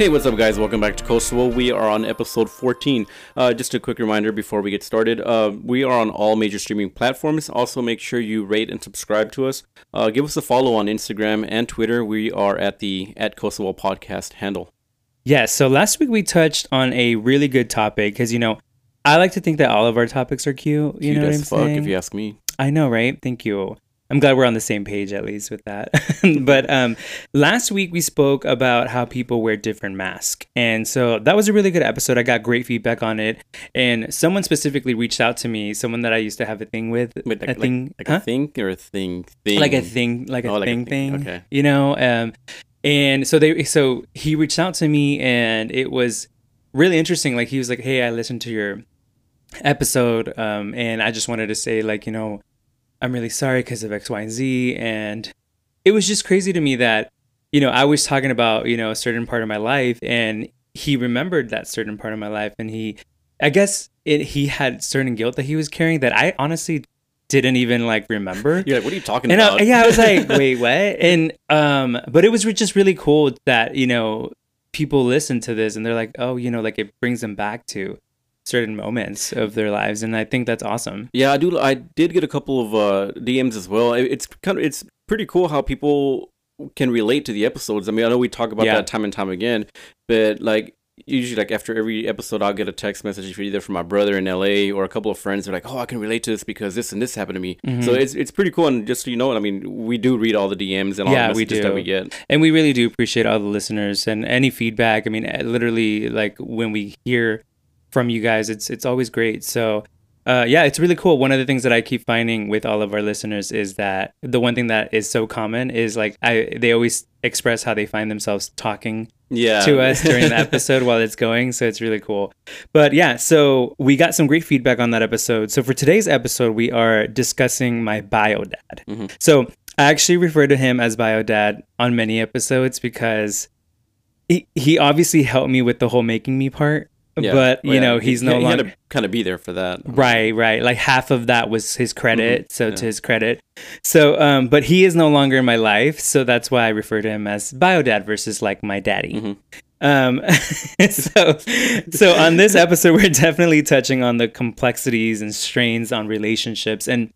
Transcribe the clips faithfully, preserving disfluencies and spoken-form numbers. Hey, what's up, guys? Welcome back to Coastal. We are on episode fourteen. Uh, just a quick reminder before we get started. Uh, we are on all major streaming platforms. Also, make sure you rate and subscribe to us. Uh, give us a follow on Instagram and Twitter. We are at the at Coastal podcast handle. Yeah, so last week we touched on a really good topic because, you know, I like to think that all of our topics are cute. You cute know what I'm fuck, saying? If you ask me. I know, right? Thank you. I'm glad we're on the same page, at least, with that. But um, last week, we spoke about how people wear different masks. And so that was a really good episode. I got great feedback on it. And someone specifically reached out to me, someone that I used to have a thing with. Wait, like, a thing, like, like huh? a thing or a thing thing? Like a thing, like oh, a like thing a thing. thing. Okay. You know? Um, and so they, so he reached out to me, and it was really interesting. Like, he was like, hey, I listened to your episode, um, and I just wanted to say, like, you know, I'm really sorry because of X, Y, and Z. And it was just crazy to me that, you know, I was talking about, you know, a certain part of my life, and he remembered that certain part of my life. And he, I guess it, he had certain guilt that he was carrying that I honestly didn't even like remember. You're like, what are you talking and about? I, yeah. I was like, wait, what? And, um, but it was just really cool that, you know, people listen to this and they're like, oh, you know, like it brings them back to certain moments of their lives, and I think that's awesome. Yeah, I do. I did get a couple of uh, D Ms as well. It, it's kind of it's pretty cool how people can relate to the episodes. I mean, I know we talk about yeah. that time and time again, but like usually, like after every episode, I'll get a text message either from my brother in L A or a couple of friends. They're like, "Oh, I can relate to this because this and this happened to me." Mm-hmm. So it's it's pretty cool, and just so you know, I mean, we do read all the D Ms and all yeah, the messages we that we get, and we really do appreciate all the listeners and any feedback. I mean, literally, like when we hear from you guys, it's it's always great. So uh yeah, it's really cool. One of the things that I keep finding with all of our listeners is that the one thing that is so common is like I they always express how they find themselves talking yeah. to us during the episode while it's going. So it's really cool. But yeah, so we got some great feedback on that episode. So for today's episode, we are discussing my bio dad. Mm-hmm. So I actually refer to him as bio dad on many episodes because he, he obviously helped me with the whole making me part. Yeah. But, you well, yeah. know, he's he, no he longer... had to kind of be there for that. Right, right. Like half of that was his credit. Mm-hmm. So yeah. to his credit. So, um, but he is no longer in my life. So that's why I refer to him as bio dad versus like my daddy. Mm-hmm. Um, so, so on this episode, we're definitely touching on the complexities and strains on relationships. And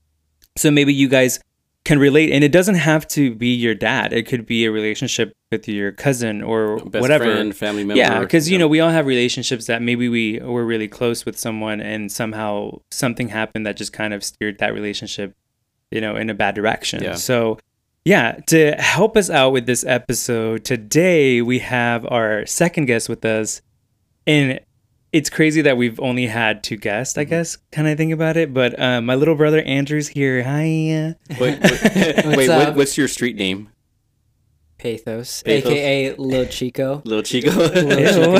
so maybe you guys can relate, and it doesn't have to be your dad. It could be a relationship with your cousin or best whatever friend, family member. Yeah, because you know we all have relationships that maybe we were really close with someone, and somehow something happened that just kind of steered that relationship, you know, in a bad direction. Yeah. So, yeah, to help us out with this episode today, we have our second guest with us, and it's crazy that we've only had two guests, I guess, kind of think about it. But uh, my little brother Andrew's here. Hi. Wait, wait, what's wait what, what's your street name? Pathos, Pathos. A K A Lil Chico. Lil Chico. Lil Chico.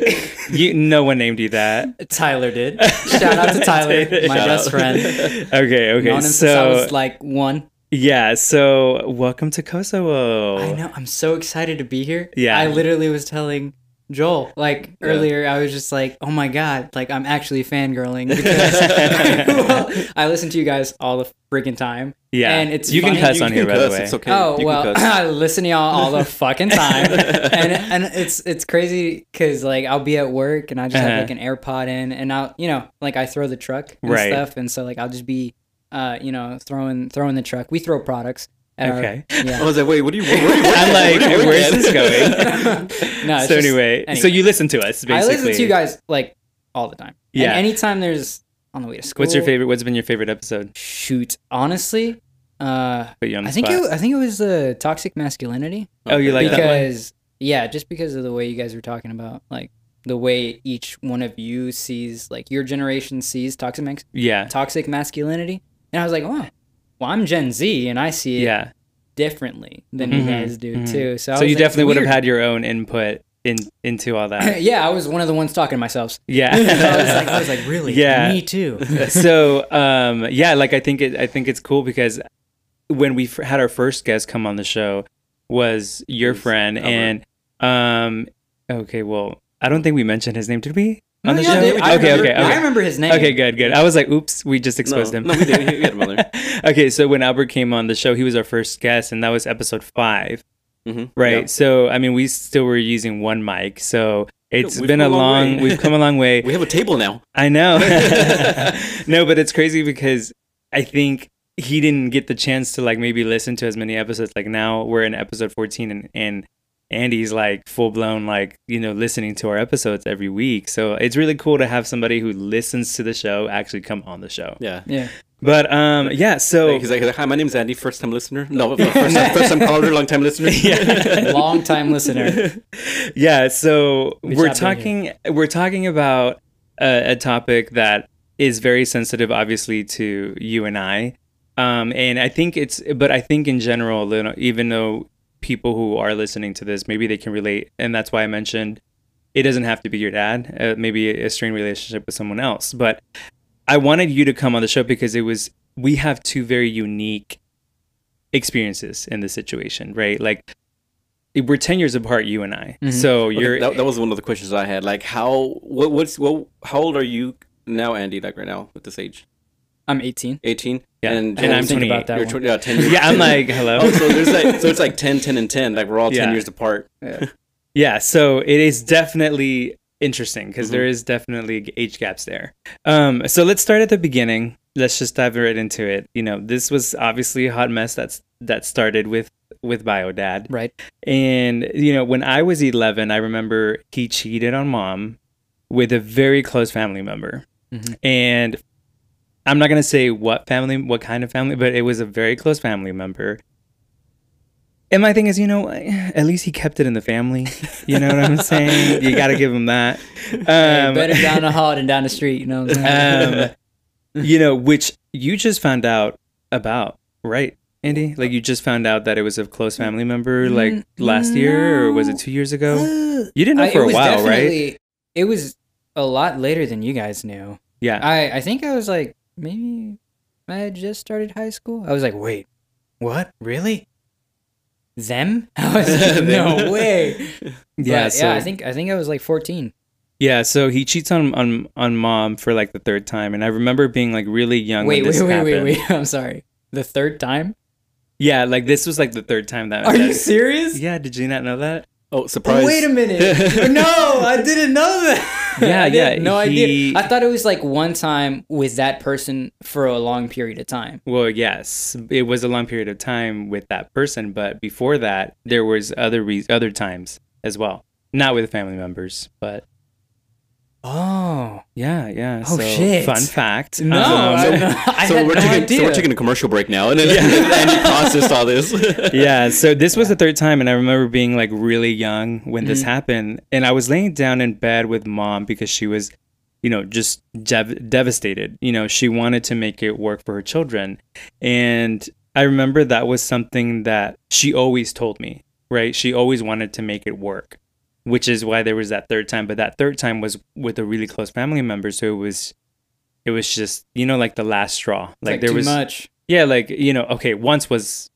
Who? You, no one named you that. Tyler did. Shout out to Tyler, my Shout best out. friend. Okay, okay. Known him so since I was like one. Yeah, so welcome to Kosovo. I know. I'm so excited to be here. Yeah. I literally was telling Joel, like yeah. earlier, I was just like, oh my God, like I'm actually fangirling because well, I listen to you guys all the freaking time. Yeah. And it's you funny. can cuss you on can here, cuss, by the way. It's okay. Oh, you well, I listen to y'all all the fucking time. and and it's it's crazy because like I'll be at work and I just uh-huh. have like an AirPod in and I'll, you know, like I throw the truck and right. stuff. And so like I'll just be, uh, you know, throwing, throwing the truck. We throw products. Okay. Our, yeah. I was like, wait, what do you? What, what, what, I'm like, what, what, where's this going? no. It's so just, anyway, anyway, so you listen to us. Basically. I listen to you guys like all the time. Yeah. And anytime there's on the way to school. What's your favorite? What's been your favorite episode? Shoot, honestly, uh, Put you on the I spot. think it, I think it was the toxic masculinity. Oh, you like because, that one? Yeah, just because of the way you guys were talking about, like the way each one of you sees, like your generation sees toxic, mas- yeah, toxic masculinity, and I was like, wow. Well, I'm Gen Z, and I see it yeah. differently than mm-hmm. you guys do, mm-hmm. too. So, I so you like, definitely would have had your own input in into all that. yeah, I was one of the ones talking to myself. Yeah. so I, was like, I was like, really? Yeah. Me, too. so, um, yeah, like, I think it. I think it's cool because when we f- had our first guest come on the show was your He's friend. Albert. And, um, okay, well, I don't think we mentioned his name, did we? On no, the yeah, show? They, I okay, remember, okay, okay. I remember his name. Okay, good, good. I was like, oops, we just exposed no, him. No, we didn't. We had him on there. Okay, so when Albert came on the show, he was our first guest, and that was episode five. Mm-hmm. Right. Yeah. So, I mean, we still were using one mic. So it's we've been a long, long we've come a long way. We have a table now. I know. No, but it's crazy because I think he didn't get the chance to like maybe listen to as many episodes. Like now we're in episode fourteen and, and Andy's like full blown, like, you know, listening to our episodes every week. So it's really cool to have somebody who listens to the show actually come on the show. Yeah. Yeah. But, um, yeah, so... He's like, hi, my name's Andy, first-time listener. No, first-time caller, long-time listener. Yeah. Long-time listener. Yeah, so Good we're talking we're talking about a, a topic that is very sensitive, obviously, to you and I. Um, and I think it's... But I think in general, you know, even though people who are listening to this, maybe they can relate. And that's why I mentioned it doesn't have to be your dad. Uh, maybe a strained relationship with someone else. But... I wanted you to come on the show because it was, we have two very unique experiences in this situation, right? Like, we're ten years apart, you and I. Mm-hmm. So you're... That, that was one of the questions I had. Like, how, what, what's, what, how old are you now, Andy, like right now with this age? I'm eighteen. eighteen? Yeah. And, and I'm thinking about that you're twenty, yeah, ten years. Yeah, I'm like, hello. Oh, so, there's like, so it's like ten, ten, and ten. Like, we're all yeah. ten years apart. Yeah. Yeah, so it is definitely... interesting because mm-hmm. there is definitely age gaps there. Um, so let's start at the beginning. Let's just dive right into it. You know, this was obviously a hot mess that's that started with with BioDad, right? And you know, when I was eleven, I remember he cheated on mom with a very close family member, mm-hmm. and I'm not gonna say what family, what kind of family, but it was a very close family member. And my thing is, you know, at least he kept it in the family. You know what I'm saying? You got to give him that. Um, hey, better down the hall than down the street, you know what I'm saying? Um, you know, which you just found out about, right, Andy? Like, you just found out that it was a close family member, like, last no. year, or was it two years ago? You didn't know for I, a while, right? It was a lot later than you guys knew. Yeah. I, I think I was, like, maybe I had just started high school. I was like, wait, what? Really? Them? I was like, no way. Yeah, but, so, yeah. I think I think I was like fourteen. Yeah, so he cheats on on on mom for like the third time, and I remember being like really young. Wait, when this wait, happened. wait, wait, wait. I'm sorry. The third time? Yeah, like this was like the third time that. Are that, you serious? Yeah. Did you not know that? Oh, surprise! Oh, wait a minute. No, I didn't know that. Yeah, yeah. No idea. I thought it was like one time with that person for a long period of time. Well, yes, it was a long period of time with that person, but before that, there was other re- other times as well, not with family members, but. Oh yeah, yeah. Oh so, shit! Fun fact. No, um, so, I so had we're no taking idea. So we're taking a commercial break now, and then yeah. Andy processed all this. Yeah. So this yeah. was the third time, and I remember being like really young when mm-hmm. this happened, and I was laying down in bed with mom because she was, you know, just dev- devastated. You know, she wanted to make it work for her children, and I remember that was something that she always told me. Right? She always wanted to make it work. Which is why there was that third time, but that third time was with a really close family member, so it was, it was just, you know, like the last straw. Like, like there too was much. Yeah, like, you know, okay, once was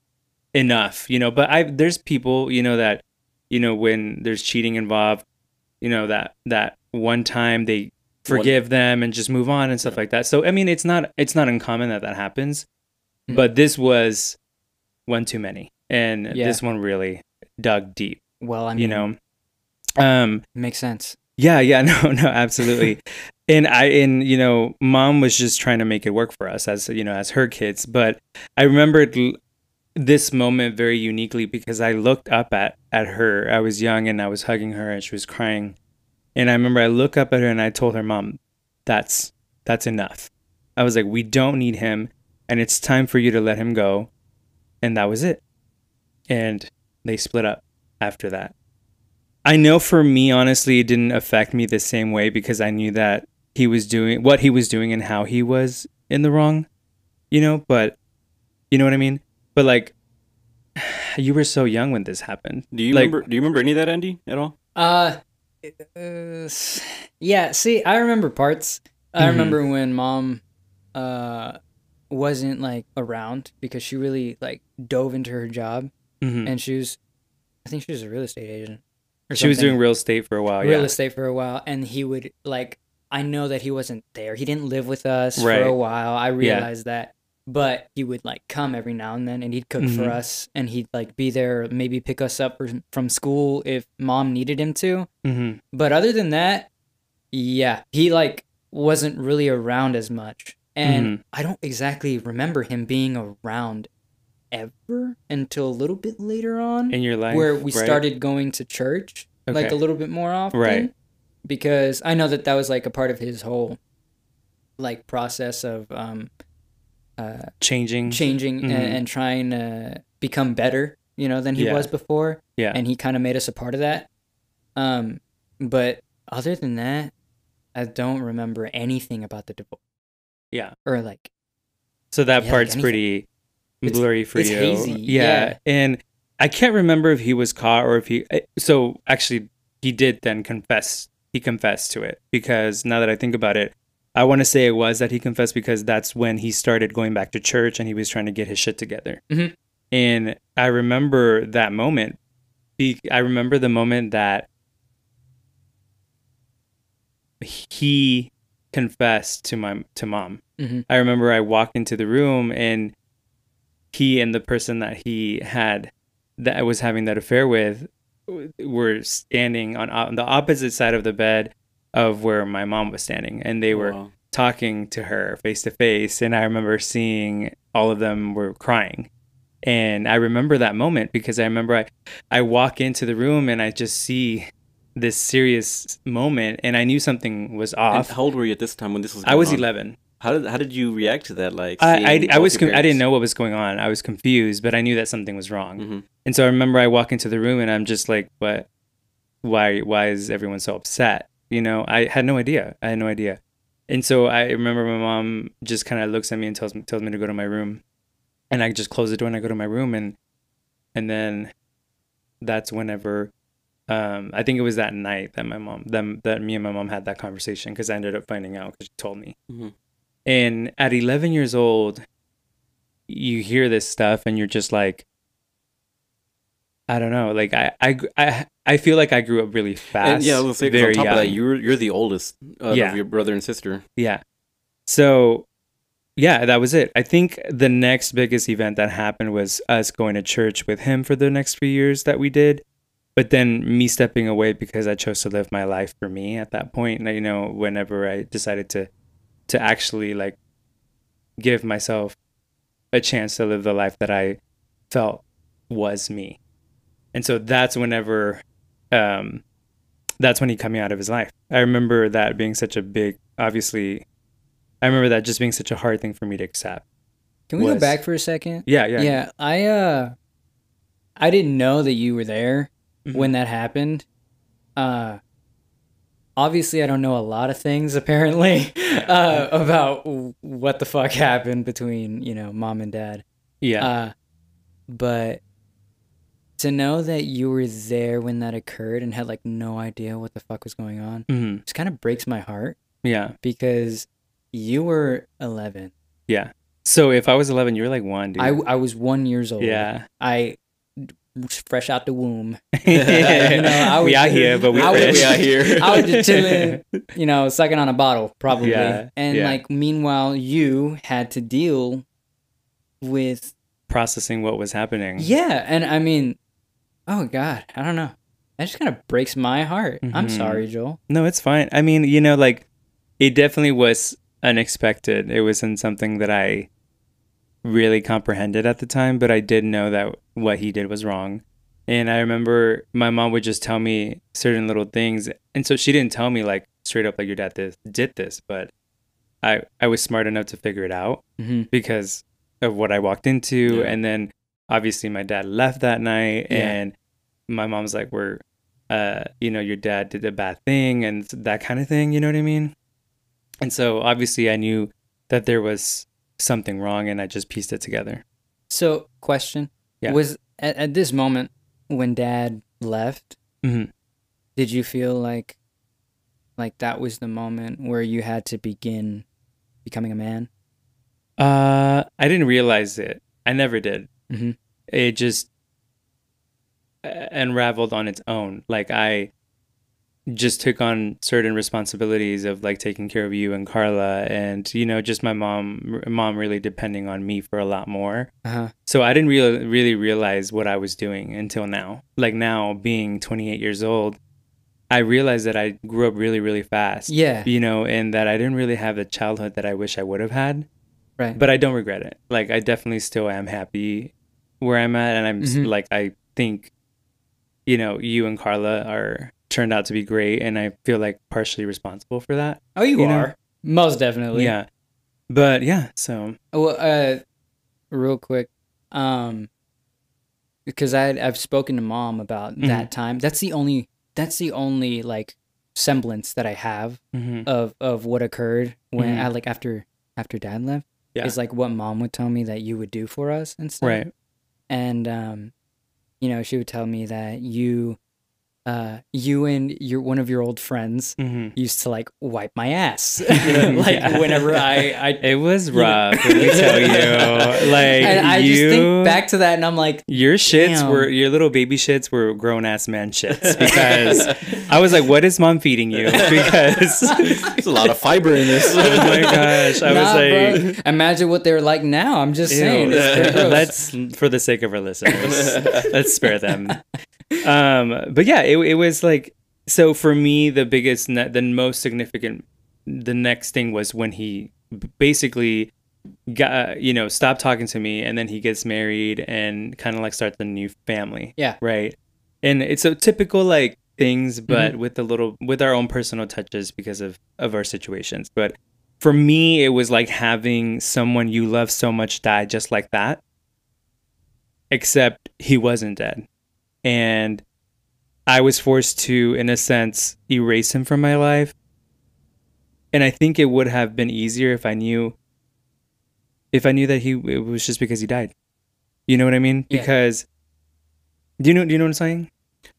enough, you know. But I there's people, you know, that, you know, when there's cheating involved, you know, that that one time they forgive what? them and just move on and stuff yeah. like that. So I mean, it's not it's not uncommon that that happens, mm-hmm. but this was one too many, and yeah. this one really dug deep. Well, I mean, you know. Um, makes sense. Yeah, yeah, no, no, absolutely. and I, and you know, mom was just trying to make it work for us as, you know, as her kids. But I remembered l- this moment very uniquely because I looked up at, at her. I was young and I was hugging her and she was crying. And I remember I look up at her and I told her, Mom, that's, that's enough. I was like, we don't need him and it's time for you to let him go. And that was it. And they split up after that. I know for me, honestly, it didn't affect me the same way because I knew that he was doing what he was doing and how he was in the wrong, you know, but you know what I mean? But like, you were so young when this happened. Do you like, remember, do you remember any of that, Andy, at all? Uh, uh yeah, see, I remember parts. I mm-hmm. remember when mom, uh, wasn't like around because she really like dove into her job mm-hmm. and she was, I think she was a real estate agent. She something. was doing real estate for a while, real yeah. Real estate for a while, and he would, like, I know that he wasn't there. He didn't live with us right. for a while. I realized yeah. that. but he would like come every now and then and he'd cook mm-hmm. for us, and he'd like be there, maybe pick us up from school if mom needed him to. Mm-hmm. But other than that, yeah, he like wasn't really around as much. And mm-hmm. I don't exactly remember him being around ever until a little bit later on in your life, where we right? started going to church okay. like a little bit more often. Right. Because I know that that was like a part of his whole like process of um, uh, changing, changing mm-hmm. and, and trying to become better, you know, than he yeah. was before. Yeah. And he kind of made us a part of that. Um, but other than that, I don't remember anything about the divorce. Yeah. Or like. So that yeah, part's like pretty blurry it's, for it's you. Hazy. Yeah. yeah. And I can't remember if he was caught or if he. So actually, he did then confess. He confessed to it, because now that I think about it, I want to say it was that he confessed, because that's when he started going back to church and he was trying to get his shit together. Mm-hmm. And I remember that moment. I remember the moment that he confessed to my to mom. Mm-hmm. I remember I walked into the room and he and the person that he had that I was having that affair with were standing on, on the opposite side of the bed of where my mom was standing, and they were wow. talking to her face to face. And I remember seeing all of them were crying. And I remember that moment because I remember I, I walk into the room and I just see this serious moment, and I knew something was off. And how old were you at this time when this was going on? I was eleven. How did how did you react to that? Like I I, I was com- I didn't know what was going on. I was confused, but I knew that something was wrong. Mm-hmm. And so I remember I walk into the room and I'm just like, what? Why why is everyone so upset? You know, I had no idea. I had no idea. And so I remember my mom just kind of looks at me and tells me tells me to go to my room, and I just close the door and I go to my room, and and then that's whenever. Um, I think it was that night that my mom, that, that me and my mom had that conversation, because I ended up finding out because she told me. Mm-hmm. And at eleven years old, you hear this stuff and you're just like, I don't know. Like I, I, I, I feel like I grew up really fast. And yeah, let's say very on top young. Of that, you're you're the oldest uh, yeah. of your brother and sister. Yeah. So, yeah, that was it. I think the next biggest event that happened was us going to church with him for the next few years that we did. But then me stepping away because I chose to live my life for me at that point. You know, whenever I decided to, to actually like give myself a chance to live the life that I felt was me. And so that's whenever, um, that's when he coming out of his life. I remember that being such a big, obviously, I remember that just being such a hard thing for me to accept. Can we was, go back for a second? Yeah, yeah. Yeah, I, uh, I didn't know that you were there. When that happened, uh, obviously I don't know a lot of things apparently uh, about w- what the fuck happened between, you know, mom and dad. Yeah. Uh, but to know that you were there when that occurred and had like no idea what the fuck was going on, mm-hmm. just kind of breaks my heart. Yeah. Because you were eleven. Yeah. So if I was eleven, you were like one, dude. I, I was one years old. Yeah. I... fresh out the womb. You know, I was, we out here, but we I fresh. Was, we out here. I was just chilling, you know, sucking on a bottle, probably. Yeah, and yeah. like, meanwhile, you had to deal with processing what was happening. Yeah, and I mean, oh God, I don't know. That just kind of breaks my heart. Mm-hmm. I'm sorry, Joel. No, it's fine. I mean, you know, like, it definitely was unexpected. It wasn't something that I really comprehended at the time, but I did know that what he did was wrong. And I remember my mom would just tell me certain little things, and so she didn't tell me like straight up like your dad this did this, but I I was smart enough to figure it out mm-hmm. because of what I walked into. Yeah. And then obviously my dad left that night, yeah. and my mom's like, we're uh you know, your dad did a bad thing and that kind of thing, you know what I mean? And so obviously I knew that there was something wrong, and I just pieced it together. So, question. Yeah. Was at, at this moment when dad left, mm-hmm. did you feel like like that was the moment where you had to begin becoming a man? Uh, I didn't realize it. I never did. Mm-hmm. It just unraveled on its own. Like I just took on certain responsibilities of like taking care of you and Carla, and you know, just my mom mom really depending on me for a lot more. Uh-huh. So I didn't really really realize what I was doing until now. Like now being twenty-eight years old, I realized that I grew up really really fast. Yeah. You know, and that I didn't really have the childhood that I wish I would have had. Right. But I don't regret it. Like I definitely still am happy where I'm at, and I'm mm-hmm. like I think you know, you and Carla are turned out to be great, and I feel like partially responsible for that. Oh, you, you are. Know? Most definitely. Yeah. But yeah, so well, uh real quick, um because I I've spoken to mom about mm-hmm. that time. That's the only that's the only like semblance that I have mm-hmm. of of what occurred when mm-hmm. I like after after dad left. Yeah. Is like what mom would tell me that you would do for us and stuff. Right. And um you know, she would tell me that you Uh, you and your one of your old friends mm-hmm. used to like wipe my ass, like yeah. whenever I, I. It was rough. Let me tell you, like and I you, just think back to that, and I'm like, your shits damn. were your little baby shits were grown ass man shits, because I was like, what is mom feeding you? Because there's a lot of fiber in this. Oh my gosh! I nah, was like, bro, imagine what they're like now. I'm just ew, saying. It's uh, let's, for the sake of our listeners, let's spare them. Um, but yeah, it it was like, so for me, the biggest, ne- the most significant, the next thing was when he basically got, you know, stopped talking to me, and then he gets married and kind of like starts a new family. Yeah. Right. And it's so typical like things, but mm-hmm. with a little, with our own personal touches because of, of our situations. But for me, it was like having someone you love so much die just like that, except he wasn't dead. And I was forced to, in a sense, erase him from my life. And I think it would have been easier if I knew, if I knew that he, it was just because he died. You know what I mean? Yeah. Because, do you know, do you know what I'm saying?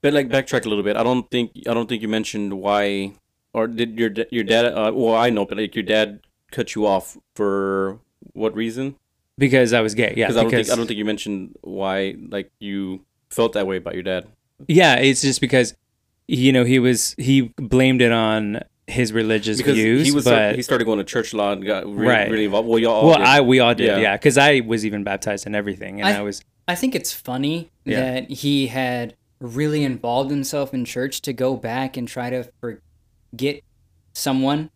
But like backtrack a little bit. I don't think, I don't think you mentioned why, or did your, your dad, uh, well, I know, but like your dad cut you off for what reason? Because I was gay. Yeah. Because I don't think, I don't think you mentioned why, like you felt that way about your dad. Yeah, it's just because, you know, he was he blamed it on his religious because views. He was but, he started going to church a lot and got really, right. really involved. Well, y'all all well, did. I we all did, yeah, because yeah, I was even baptized and everything, and I, I was. I think it's funny yeah. that he had really involved himself in church to go back and try to forget someone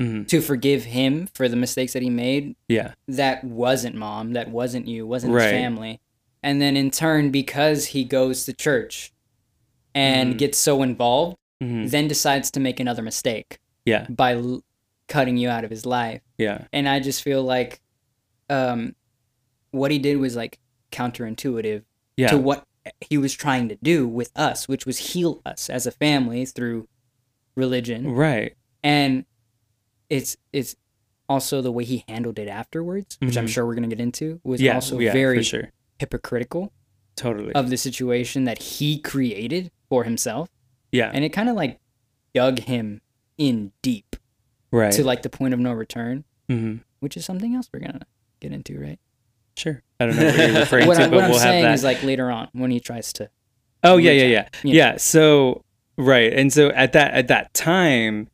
mm-hmm. to forgive him for the mistakes that he made. Yeah, that wasn't mom. That wasn't you. Wasn't right. his family. And then in turn, because he goes to church and mm-hmm. gets so involved, mm-hmm. then decides to make another mistake. Yeah. By l- cutting you out of his life. Yeah. And I just feel like um, what he did was like counterintuitive yeah. to what he was trying to do with us, which was heal us as a family through religion. Right. And it's it's also the way he handled it afterwards, mm-hmm. which I'm sure we're going to get into, was yeah, also yeah, very... for sure. hypocritical totally of the situation that he created for himself. Yeah. And it kind of like dug him in deep, right, to like the point of no return, mm-hmm. which is something else we're gonna get into, right? Sure. I don't know what you're referring what to I, but what I'm we'll saying have that is like later on when he tries to oh yeah yeah out, yeah you know? Yeah, so right, and so at that at that time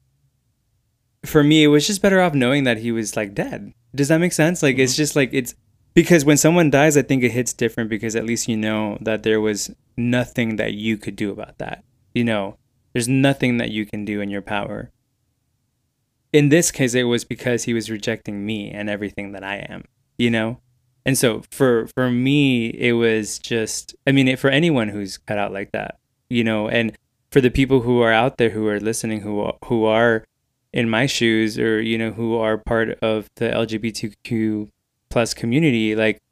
for me it was just better off knowing that he was like dead. Does that make sense? Like mm-hmm. it's just like it's because when someone dies, I think it hits different because at least you know that there was nothing that you could do about that. You know, there's nothing that you can do in your power. In this case, it was because he was rejecting me and everything that I am, you know? And so for, for me, it was just, I mean, it, for anyone who's cut out like that, you know, and for the people who are out there who are listening, who who are in my shoes or, you know, who are part of the L G B T Q plus community, like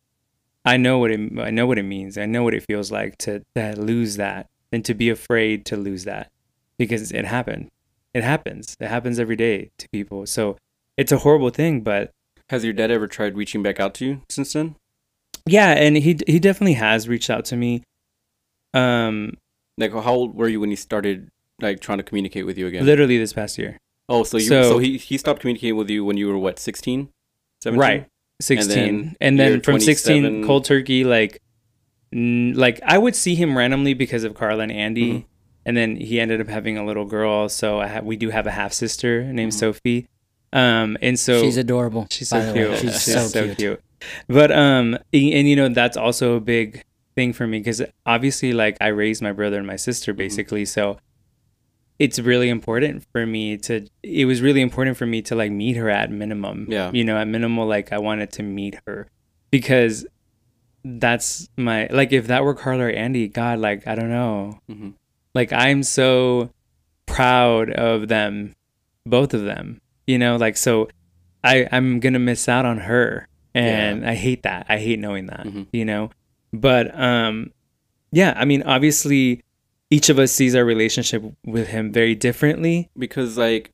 I know what it I know what it means. I know what it feels like to, to lose that and to be afraid to lose that, because it happened. It happens. It happens every day to people. So it's a horrible thing. But has your dad ever tried reaching back out to you since then? Yeah, and he he definitely has reached out to me. Um, like how old were you when he started like trying to communicate with you again? Literally this past year. Oh, so you, so, so he he stopped communicating with you when you were what, sixteen, seventeen? Right. sixteen and then, and then from sixteen cold turkey, like n- like I would see him randomly because of Carla and Andy, mm-hmm. And then he ended up having a little girl. So I ha- we do have a half sister named mm-hmm. Sophie. Um, and so she's adorable. She's so cute. She's, she's so, so cute. cute. But um, and, and you know, that's also a big thing for me because obviously, like, I raised my brother and my sister basically. Mm-hmm. So it's really important for me to. It was really important for me to like meet her at minimum. Yeah. You know, at minimal, like I wanted to meet her because that's my like. If that were Carla or Andy, God, like I don't know. Mm-hmm. Like, I'm so proud of them, both of them, you know, like, so I, I'm going to miss out on her. And yeah. I hate that. I hate knowing that, mm-hmm. you know, but, um, yeah, I mean, obviously each of us sees our relationship with him very differently because like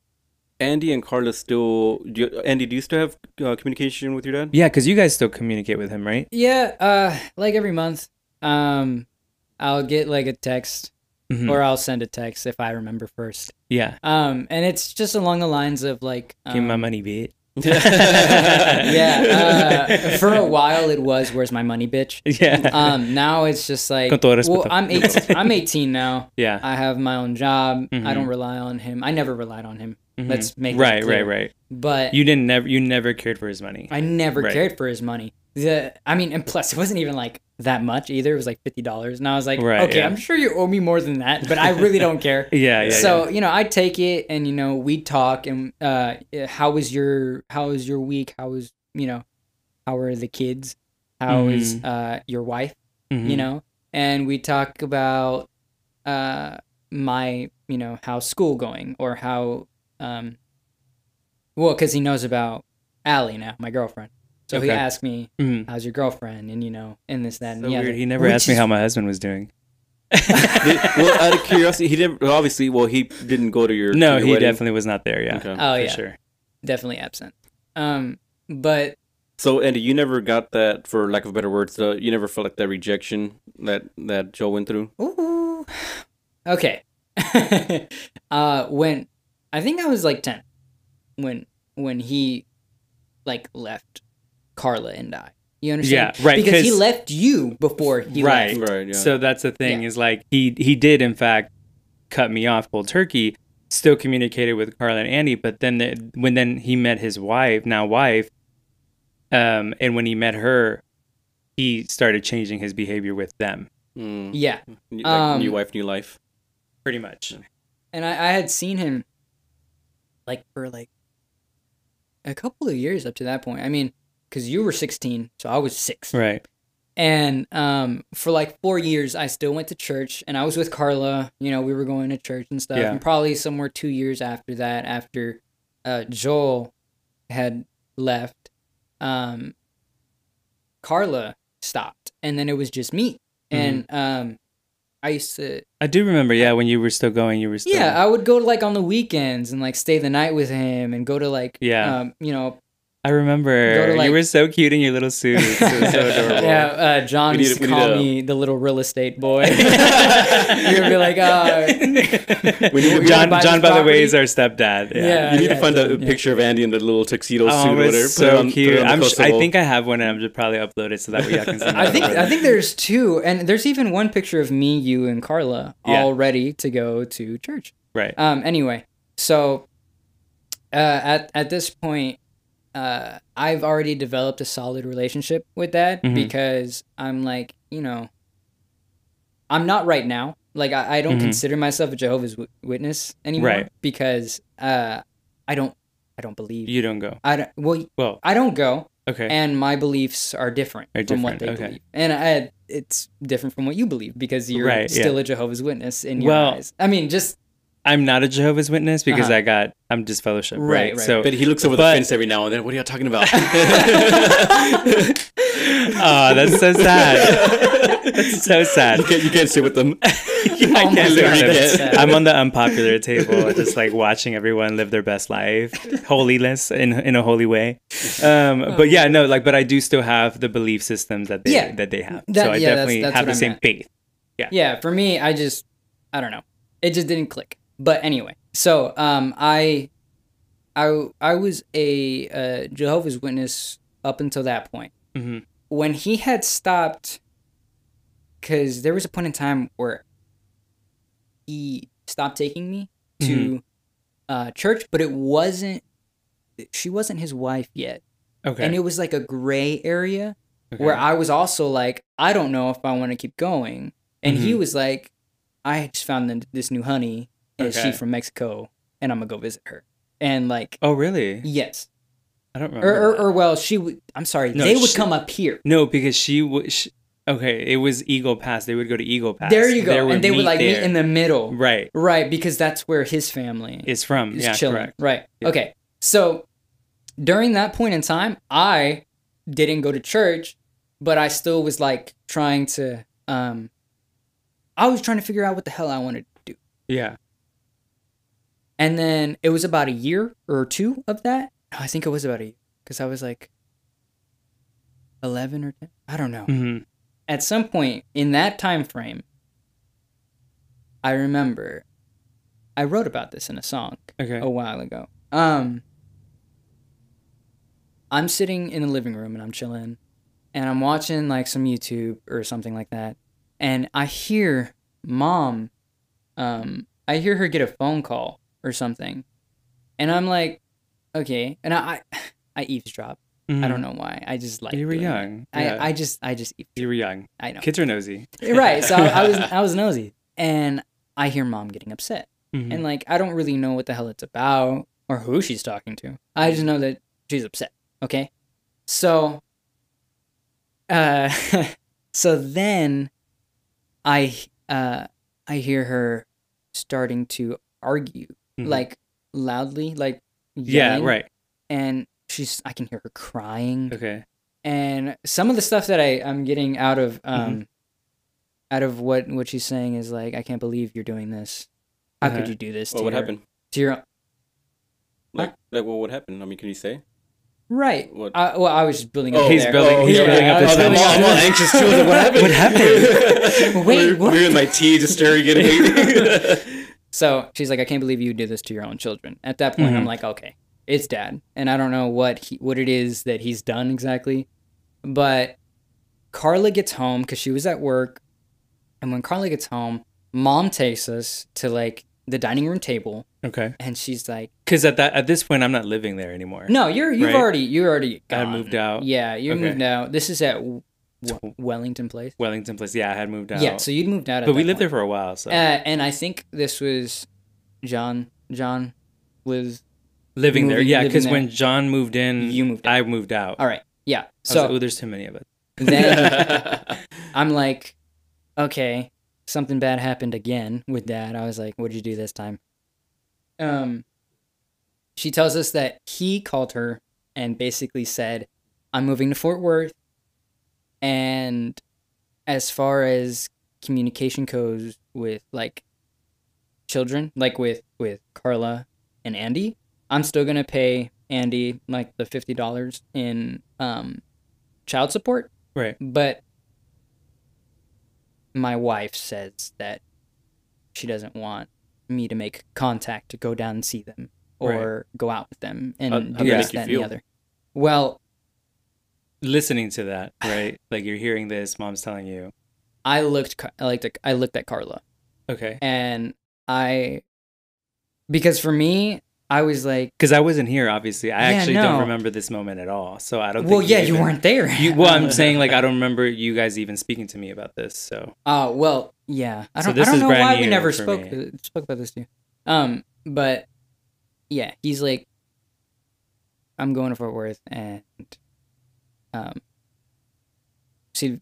Andy and Carla still, do you, Andy, do you still have uh, communication with your dad? Yeah. Cause you guys still communicate with him, right? Yeah. Uh, like every month, um, I'll get like a text. Mm-hmm. Or I'll send a text if I remember first. Yeah. Um, and it's just along the lines of like, um, give me my money, bitch. yeah. Uh, for a while it was, where's my money, bitch? Yeah. Um, now it's just like, well, I'm eighteen, I'm eighteen now. Yeah. I have my own job. Mm-hmm. I don't rely on him. I never relied on him. Mm-hmm. Let's make right, clear. right, right. But you didn't never, you never cared for his money. I never right. cared for his money. The, I mean, and plus it wasn't even like that much either. It was like fifty dollars. And I was like, right, okay, yeah. I'm sure you owe me more than that, but I really don't care. yeah, yeah. So, yeah. you know, I take it and, you know, we talk and, uh, how was your, how was your week? How was, you know, how are the kids? How mm-hmm. is, uh, your wife, mm-hmm. you know? And we talk about, uh, my, you know, how school going or how, um, well, cause he knows about Allie now, my girlfriend. So okay. he asked me, mm-hmm. how's your girlfriend? And, you know, and this, that, and so the other. He never Which asked me how my husband was doing. Well, out of curiosity, he didn't, obviously, well, he didn't go to your No, to your he wedding. Definitely was not there, yeah. Okay. Oh, yeah. Sure. Definitely absent. Um, but. So, Andy, you never got that, for lack of better words, uh, you never felt like that rejection that, that Joel went through? Ooh. Okay. uh, when, I think I was like ten when when he, like, left. Carla and I. You understand? Yeah, right. Because he left you before he right, left. Right, yeah. So that's the thing yeah. is like he he did in fact cut me off cold turkey, still communicated with Carla and Andy, but then the, when then he met his wife, now wife, um, and when he met her, he started changing his behavior with them. Mm. Yeah. Like um, new wife, new life. Pretty much. And I, I had seen him like for like a couple of years up to that point. I mean, because you were sixteen, so I was six. Right. And um, for like four years, I still went to church, and I was with Carla. You know, we were going to church and stuff. Yeah. And probably somewhere two years after that, after uh, Joel had left, um, Carla stopped, and then it was just me. Mm-hmm. And um, I used to... I do remember, yeah, when you were still going, you were still... Yeah, I would go to like on the weekends and like stay the night with him and go to like, yeah. um, you know... I remember. Like, you were so cute in your little suit. It was so adorable. Yeah, uh, John used to, to call to... me the little real estate boy. You'd be like, oh. We need to, John, John by the way, is our stepdad. Yeah. yeah you need yeah, to find yeah, a yeah. picture of Andy in the little tuxedo oh, suit or whatever. It's so on, cute. I'm sh- I think I have one and I'm just probably upload it so that way y'all can see it. I think, I think there's two. And there's even one picture of me, you, and Carla yeah. all ready to go to church. Right. Um. Anyway, so uh, at at this point, Uh, I've already developed a solid relationship with that mm-hmm. because I'm like, you know, I'm not right now. Like, I, I don't mm-hmm. consider myself a Jehovah's w- Witness anymore right. because uh, I don't, I don't believe. You don't go. I don't, well, well, I don't go. Okay. And my beliefs are different, are different. from what they okay. believe. And I, it's different from what you believe because you're right, still yeah. a Jehovah's Witness in your well, eyes. I mean, just... I'm not a Jehovah's Witness because uh-huh. I got, I'm disfellowship, right? right? right. So, but he looks over but, the fence every now and then. What are y'all talking about? Oh, that's so sad. That's so sad. You can't, you can't sit with them. yeah, I oh can't sit with them. I'm on the unpopular table, just like watching everyone live their best life, holiness in in a holy way. Um, oh. But yeah, no, like, but I do still have the belief systems that they yeah. that they have. That, so I yeah, definitely that's, that's have the I'm same at. faith. Yeah. Yeah. For me, I just, I don't know. It just didn't click. But anyway, so um, I, I, I was a uh, Jehovah's Witness up until that point. Mm-hmm. When he had stopped, because there was a point in time where he stopped taking me to mm-hmm. uh, church, but it wasn't, she wasn't his wife yet. Okay. And it was like a gray area okay. where I was also like, I don't know if I want to keep going. And mm-hmm. he was like, I just found this new honey and okay. she's from Mexico and I'm gonna go visit her. And like, oh really? Yes. I don't remember. Or, or, or well, she would, I'm sorry, no, they would she, come up here. No, because she would, okay, it was Eagle Pass. They would go to Eagle Pass. There you go. There and they would like there. meet in the middle. Right. Right, because that's where his family is from. Is yeah, chilling. Correct. Right. Yeah. Okay. So during that point in time, I didn't go to church, but I still was like trying to, um, I was trying to figure out what the hell I wanted to do. Yeah. And then it was about a year or two of that. No, I think it was about a year because I was like eleven or ten. I don't know. Mm-hmm. At some point in that time frame, I remember I wrote about this in a song okay. a while ago. Um, I'm sitting in the living room and I'm chilling and I'm watching like some YouTube or something like that. And I hear mom, um, I hear her get a phone call or something. And I'm like, okay. And I I, I eavesdrop. Mm-hmm. I don't know why. I just like You were young. Yeah. I, I just I just eavesdrop. You were young. I know. Kids are nosy. Right. So I, I was I was nosy. And I hear mom getting upset. Mm-hmm. And like I don't really know what the hell it's about or who she's talking to. I just know that she's upset. Okay. So uh so then I uh I hear her starting to argue mm-hmm. like loudly, like yelling, yeah, right. And she's I can hear her crying. Okay. And some of the stuff that I I'm getting out of um mm-hmm. out of what what she's saying is like, I can't believe you're doing this. How uh-huh. could you do this? Well, to what your, happened? To your like like well, what happened? I mean, can you say? Right. I, well, I was just building up oh, He's there. building, oh, he's yeah. building up his I'm, I'm all anxious too. Like, what happened? What happened? Wait, we're, what? We're in my tea just staring at me. So she's like, I can't believe you do this to your own children. At that point, mm-hmm. I'm like, okay, it's dad. And I don't know what he, what it is that he's done exactly. But Carla gets home because she was at work. And when Carla gets home, mom takes us to like the dining room table. Okay. And she's like, because at that at this point I'm not living there anymore. No, you're you've right? already you're already gone. I moved out. Yeah, you okay. moved out. This is at w- Wellington Place. Wellington Place. Yeah, I had moved out. Yeah, so you'd moved out. At but we lived point. there for a while. So uh, and I think this was John. John was living moving, there. Yeah, because when John moved in, you moved. Out. I moved out. All right. Yeah. So I was like, oh, there's too many of us. Then I'm like, okay, something bad happened again with dad. I was like, what did you do this time? Um, she tells us that he called her and basically said, I'm moving to Fort Worth. And as far as communication goes with like children, like with, with Carla and Andy, I'm still going to pay Andy like the fifty dollars in, um, child support. Right. But my wife says that she doesn't want me to make contact to go down and see them or right. go out with them and uh, do yeah. this, that, and the other. Well, listening to that, right? Like you're hearing this, mom's telling you. I looked, I looked, at, I looked at Carla. Okay. And I, because for me, I was like, because I wasn't here, obviously. I yeah, actually no. don't remember this moment at all. So I don't. Well, think yeah, you, you weren't there. You, well, I'm saying like I don't remember you guys even speaking to me about this. So. Oh uh, well, yeah. I don't. So I don't know why we never spoke me. spoke about this to you. Um, but yeah, he's like, I'm going to Fort Worth, and um, see,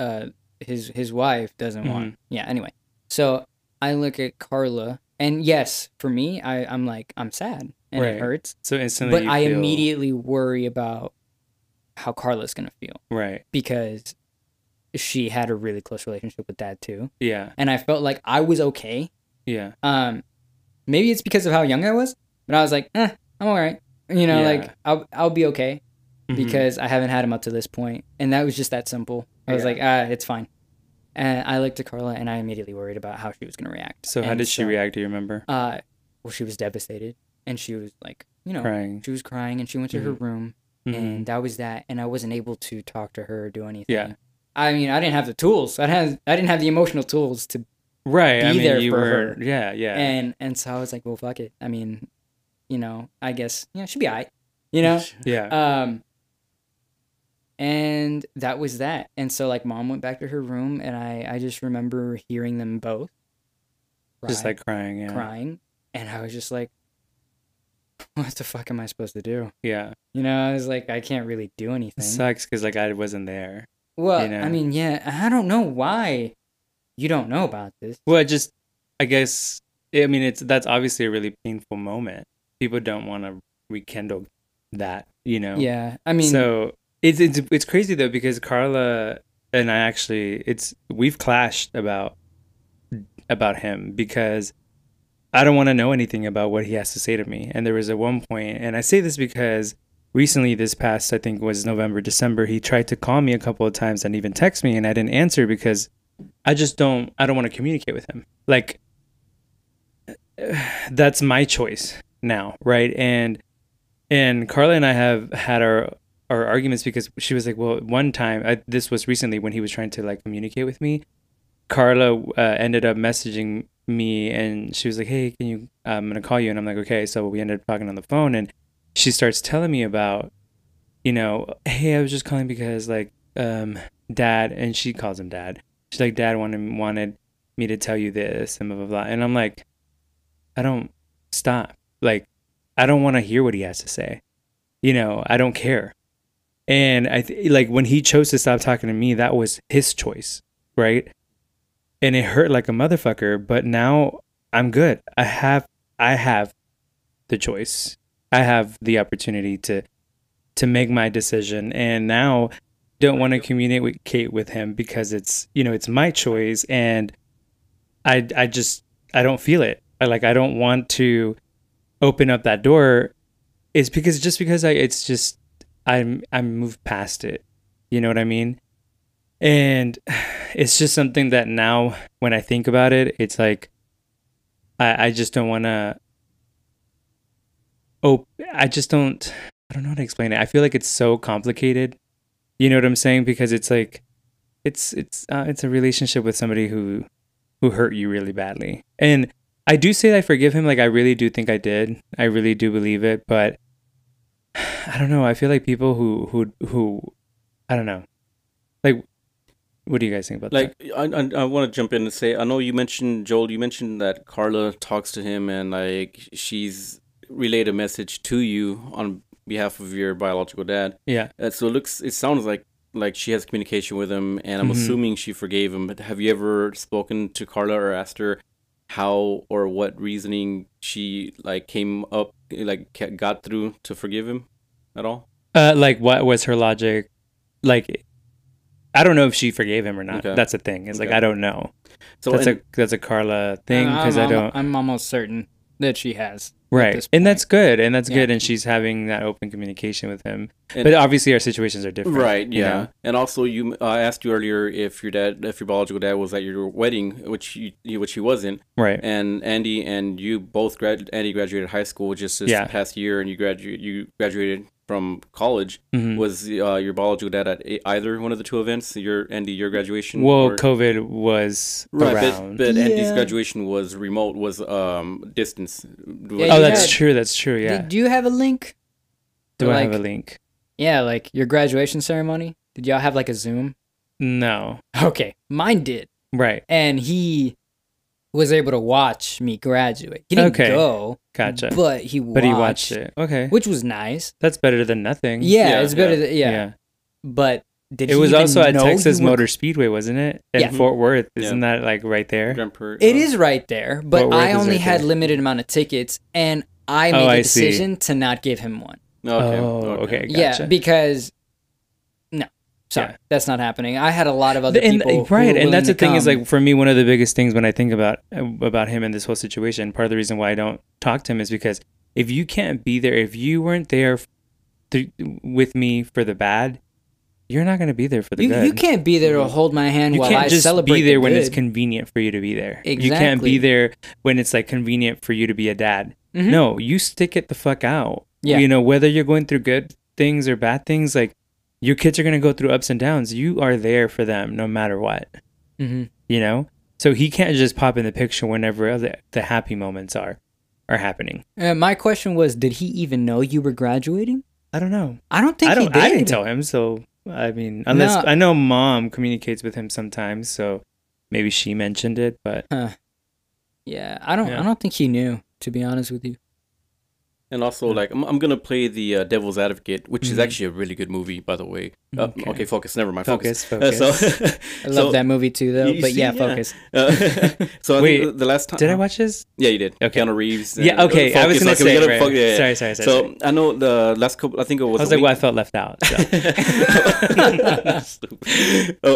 uh, his his wife doesn't mm-hmm. want. Yeah. Anyway, so I look at Carla. And yes, for me, I, I'm like, I'm sad and right. it hurts. So instantly, but I feel... immediately worry about how Carla's going to feel. Right. Because she had a really close relationship with dad too. Yeah. And I felt like I was okay. Yeah. Um, maybe it's because of how young I was, but I was like, eh, I'm all right. You know, yeah. like I'll, I'll be okay mm-hmm. because I haven't had him up to this point. And that was just that simple. I was yeah. like, ah, it's fine. And I looked at Carla, and I immediately worried about how she was going to react. So and how did she so, react, do you remember? Uh, well, she was devastated, and she was, like, you know, crying. She was crying, and she went to mm-hmm. her room, mm-hmm. and that was that, and I wasn't able to talk to her or do anything. Yeah. I mean, I didn't have the tools. I didn't have, I didn't have the emotional tools to right be I mean, there you for were, her. Yeah, yeah. And and so I was like, well, fuck it. I mean, you know, I guess, yeah, it should be all right. You know? Yeah. Um, and that was that. And so, like, mom went back to her room, and I, I just remember hearing them both. Cry, just, like, crying, yeah. Crying. And I was just like, what the fuck am I supposed to do? Yeah. You know, I was like, I can't really do anything. It sucks, because, like, I wasn't there. Well, you know? I mean, yeah, I don't know why you don't know about this. Well, I just, I guess, I mean, it's that's obviously a really painful moment. People don't want to rekindle that, you know. Yeah, I mean, so it's it's it's crazy though, because Carla and I actually it's we've clashed about about him, because I don't want to know anything about what he has to say to me. And there was at one point, and I say this because recently, this past I think was November, December, he tried to call me a couple of times and even text me, and I didn't answer because I just don't I don't want to communicate with him. Like, that's my choice now, right? And And Carla and I have had our, our arguments, because she was like, well, one time, I, this was recently when he was trying to, like, communicate with me. Carla uh, ended up messaging me, and she was like, hey, can you, I'm going to call you. And I'm like, okay. So we ended up talking on the phone, and she starts telling me about, you know, hey, I was just calling because, like, um, dad, and she calls him dad. She's like, dad wanted, wanted me to tell you this and blah, blah, blah. And I'm like, I don't stop. Like, I don't want to hear what he has to say. You know, I don't care. And I th- like when he chose to stop talking to me, that was his choice, right? And it hurt like a motherfucker, but now I'm good. I have I have the choice. I have the opportunity to to make my decision, and now don't want to communicate with him because it's, you know, it's my choice, and I I just I don't feel it. I like I don't want to open up that door, is because just because I it's just I'm I'm moved past it, you know what I mean? And it's just something that now when I think about it, it's like I I just don't want to oh I just don't I don't know how to explain it. I feel like it's so complicated, you know what I'm saying? Because it's like it's it's uh, it's a relationship with somebody who who hurt you really badly, and I do say that I forgive him. Like, I really do think I did. I really do believe it. But I don't know. I feel like people who, who, who, I don't know. Like, what do you guys think about like, that? Like, I, I, I want to jump in and say, I know you mentioned, Joel, you mentioned that Carla talks to him and, like, she's relayed a message to you on behalf of your biological dad. Yeah. Uh, so it looks, it sounds like, like she has communication with him, and I'm mm-hmm. assuming she forgave him. But have you ever spoken to Carla or asked her how or what reasoning she like came up like got through to forgive him at all? Uh like what was her logic? Like, I don't know if she forgave him or not. Okay. That's the thing. It's okay. Like, I don't know. So that's and, a that's a Carla thing, because I don't I'm almost certain that she has. Right. And that's good. And that's yeah. good. And she's having that open communication with him. And, but obviously our situations are different. Right. Yeah. You know? And also you, I uh, asked you earlier if your dad, if your biological dad was at your wedding, which you, which he wasn't. Right. And Andy and you both grad, Andy graduated high school just this yeah. past year, and you graduated, you graduated from college. Mm-hmm. Was uh, your biological dad at either one of the two events? Your Andy, your graduation? Well, or... COVID was right, around. But, but yeah. Andy's graduation was remote, was um distance. Yeah, oh, that's had... true. That's true. Yeah. Did you have a link? Do like, I have a link? Yeah, like your graduation ceremony. Did y'all have like a Zoom? No. Okay, mine did. Right. And he was able to watch me graduate. He didn't okay. go. Gotcha. But he watched. But he watched it. Okay. Which was nice. That's better than nothing. Yeah, yeah it's better yeah. than, yeah. yeah. But did it he was even also at Texas Motor were... Speedway, wasn't it? In yeah. Fort Worth. Isn't yeah. that like right there? Grumper, it uh, is right there, but I only right had there. limited amount of tickets, and I made oh, a decision I to not give him one. Okay. Oh, okay. Gotcha. Yeah, because no. Sorry, yeah. that's not happening. I had a lot of other and, people. Right, and that's the thing come. is, like, for me, one of the biggest things when I think about about him and this whole situation, part of the reason why I don't talk to him is because if you can't be there, if you weren't there th- with me for the bad, you're not going to be there for the you, good. You can't be there to hold my hand you while I celebrate. You can't just be there the when good. It's convenient for you to be there. Exactly. You can't be there when it's like convenient for you to be a dad. Mm-hmm. No, you stick it the fuck out. Yeah. You know, whether you're going through good things or bad things, like, your kids are going to go through ups and downs. You are there for them no matter what, mm-hmm. you know? So he can't just pop in the picture whenever the, the happy moments are are happening. Uh, my question was, did he even know you were graduating? I don't know. I don't think I don't, he did. I didn't tell him, so I mean, unless no. I know mom communicates with him sometimes, so maybe she mentioned it, but huh. yeah, I don't. Yeah. I don't think he knew, to be honest with you. And also, like, I'm, I'm gonna play the uh, Devil's Advocate, which mm-hmm. is actually a really good movie, by the way. Uh, okay. okay, focus. Never mind. Focus. Focus. Uh, so, I love so, that movie too, though. But see, yeah, yeah, focus. Uh, so I Wait, think the last time did I watch this? Yeah, you did. Okay, Keanu Reeves. And, yeah. Okay, focus. I was gonna okay, say. Right. Focus, yeah, yeah. Sorry, sorry, sorry. So sorry. I know the last couple. I think it was. I was like, week. well, I felt left out. So.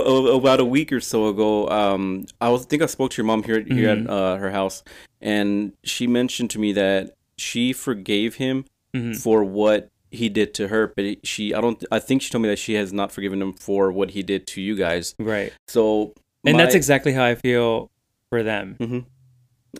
uh, about a week or so ago, um, I was, think I spoke to your mom here here mm-hmm. at uh, her house, and she mentioned to me that she forgave him mm-hmm. for what he did to her, but she I don't I think she told me that she has not forgiven him for what he did to you guys. Right. So And my, that's exactly how I feel for them. Mm-hmm.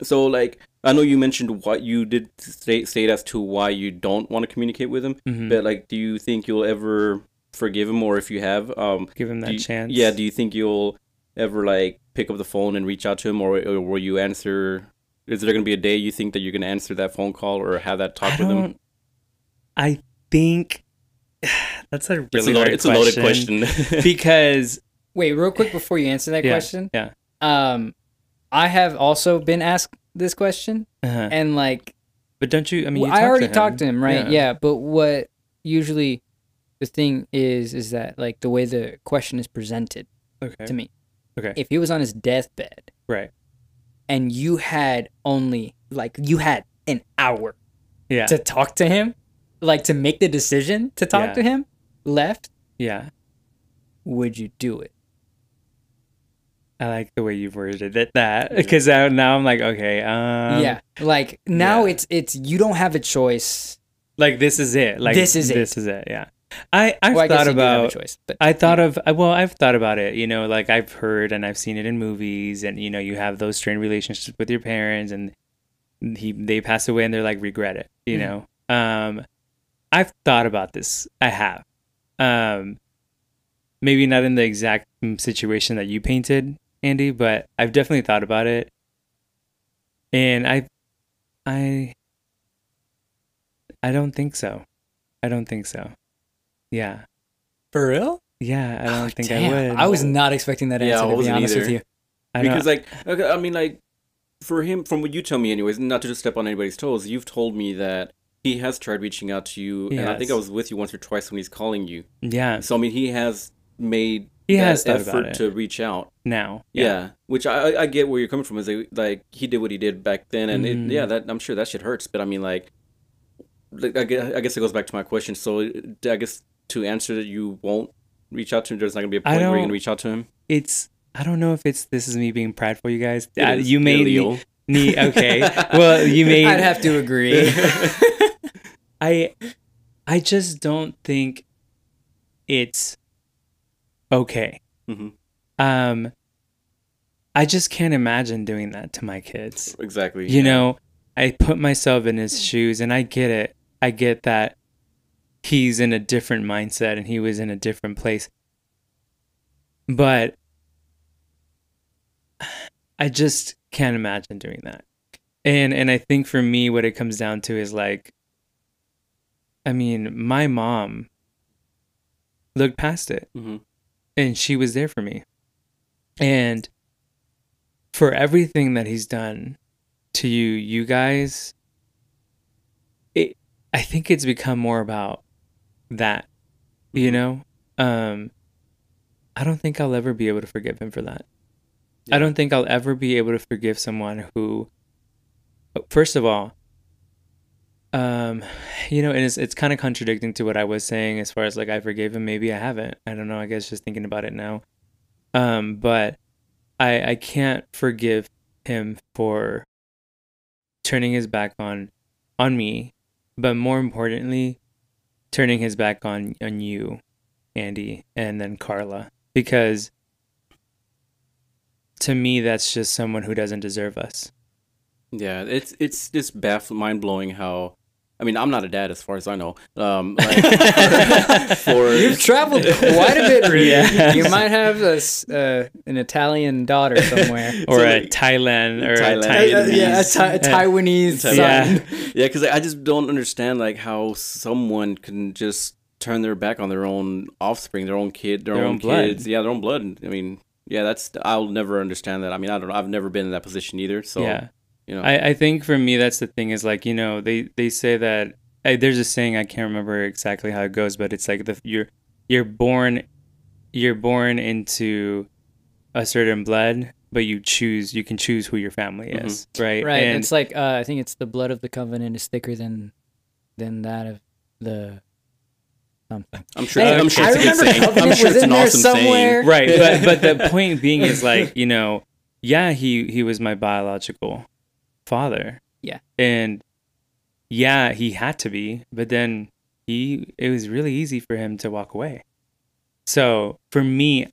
So like I know you mentioned what you did say, say as to why you don't want to communicate with him, mm-hmm. but like do you think you'll ever forgive him, or if you have um give him that you, chance? Yeah, do you think you'll ever like pick up the phone and reach out to him, or, or will you answer? Is there going to be a day you think that you're going to answer that phone call or have that talk with him? I think that's a really loaded, it's a loaded question. Because wait, real quick before you answer that yeah, question, yeah, um, I have also been asked this question, uh-huh. and like, but don't you? I mean, you I already to talked to him, right? Yeah. yeah, but what usually the thing is is that like the way the question is presented okay. to me. Okay, if he was on his deathbed, right. and you had only, like, you had an hour yeah. to talk to him, like, to make the decision to talk yeah. to him, left. Yeah. Would you do it? I like the way you worded it, that, because yeah. now I'm like, okay. Um, yeah, like, now yeah. it's, it's, you don't have a choice. Like, this is it. Like, this is it. This is it, yeah. I, I've well, I thought about, choice, but, I thought yeah. of, well, I've thought about it, you know, like I've heard and I've seen it in movies, and, you know, you have those strained relationships with your parents, and he, they pass away and they're like, regret it, you mm-hmm. know? Um, I've thought about this. I have, um, maybe not in the exact situation that you painted, Andy, but I've definitely thought about it. And I, I, I don't think so. I don't think so. Yeah. For real? Yeah, I don't oh, think damn. I would. I was not expecting that answer, yeah, I wasn't to be honest either. With you. I because, know. like, I mean, like, for him, from what you tell me anyways, not to just step on anybody's toes, you've told me that he has tried reaching out to you, yes. and I think I was with you once or twice when he's calling you. Yeah. So, I mean, he has made he that has effort to reach out. Now. Yeah. yeah. Which I, I get where you're coming from. Is like, like, he did what he did back then, and mm. it, yeah, that I'm sure that shit hurts, but I mean, like, like I, guess, I guess it goes back to my question. So, I guess... to answer that you won't reach out to him? There's not going to be a point where you're going to reach out to him? It's, I don't know if it's, this is me being prideful, you guys. I, you made me, me, okay. Well, you made. I'd have to agree. I, I just don't think it's okay. Mm-hmm. Um, I just can't imagine doing that to my kids. Exactly. You yeah. know, I put myself in his shoes, and I get it. I get that. He's in a different mindset and he was in a different place. But I just can't imagine doing that. And and I think for me, what it comes down to is like, I mean, my mom looked past it mm-hmm. and she was there for me. And for everything that he's done to you, you guys, it, I think it's become more about that, you know, um, I don't think I'll ever be able to forgive him for that. Yeah. I don't think I'll ever be able to forgive someone who, first of all, um, you know, and it's, it's kind of contradicting to what I was saying as far as like, I forgave him. Maybe I haven't, I don't know. I guess just thinking about it now. Um, but I, I can't forgive him for turning his back on, on me, but more importantly, turning his back on, on you, Andy, and then Carla, because to me, that's just someone who doesn't deserve us. Yeah, it's it's just baffling, mind blowing how I mean, I'm not a dad as far as I know. Um, like, for, You've traveled quite a bit, really. Yeah. You might have a, uh, an Italian daughter somewhere. Or so, a like, Thailand. Or Thailand. A Thailand. Uh, yeah, a Tha- a Taiwanese son. Yeah, because yeah, I just don't understand like how someone can just turn their back on their own offspring, their own kid, their, their own, own kids. Blood. Yeah, their own blood. I mean, yeah, that's I'll never understand that. I mean, I don't. I've never been in that position either, so... Yeah. You know. I, I think for me, that's the thing is like, you know, they, they say that I, there's a saying, I can't remember exactly how it goes, but it's like the you're you're born you're born into a certain blood, but you choose you can choose who your family is. Mm-hmm. Right. Right. And it's like uh, I think it's the blood of the covenant is thicker than than that of the. Um, I'm sure. Hey, I'm sure I it's a good saying. I'm sure it's an awesome saying. Right. But but the point being is like, you know, yeah, he he was my biological father, yeah, and yeah, he had to be, but then he it was really easy for him to walk away. So for me,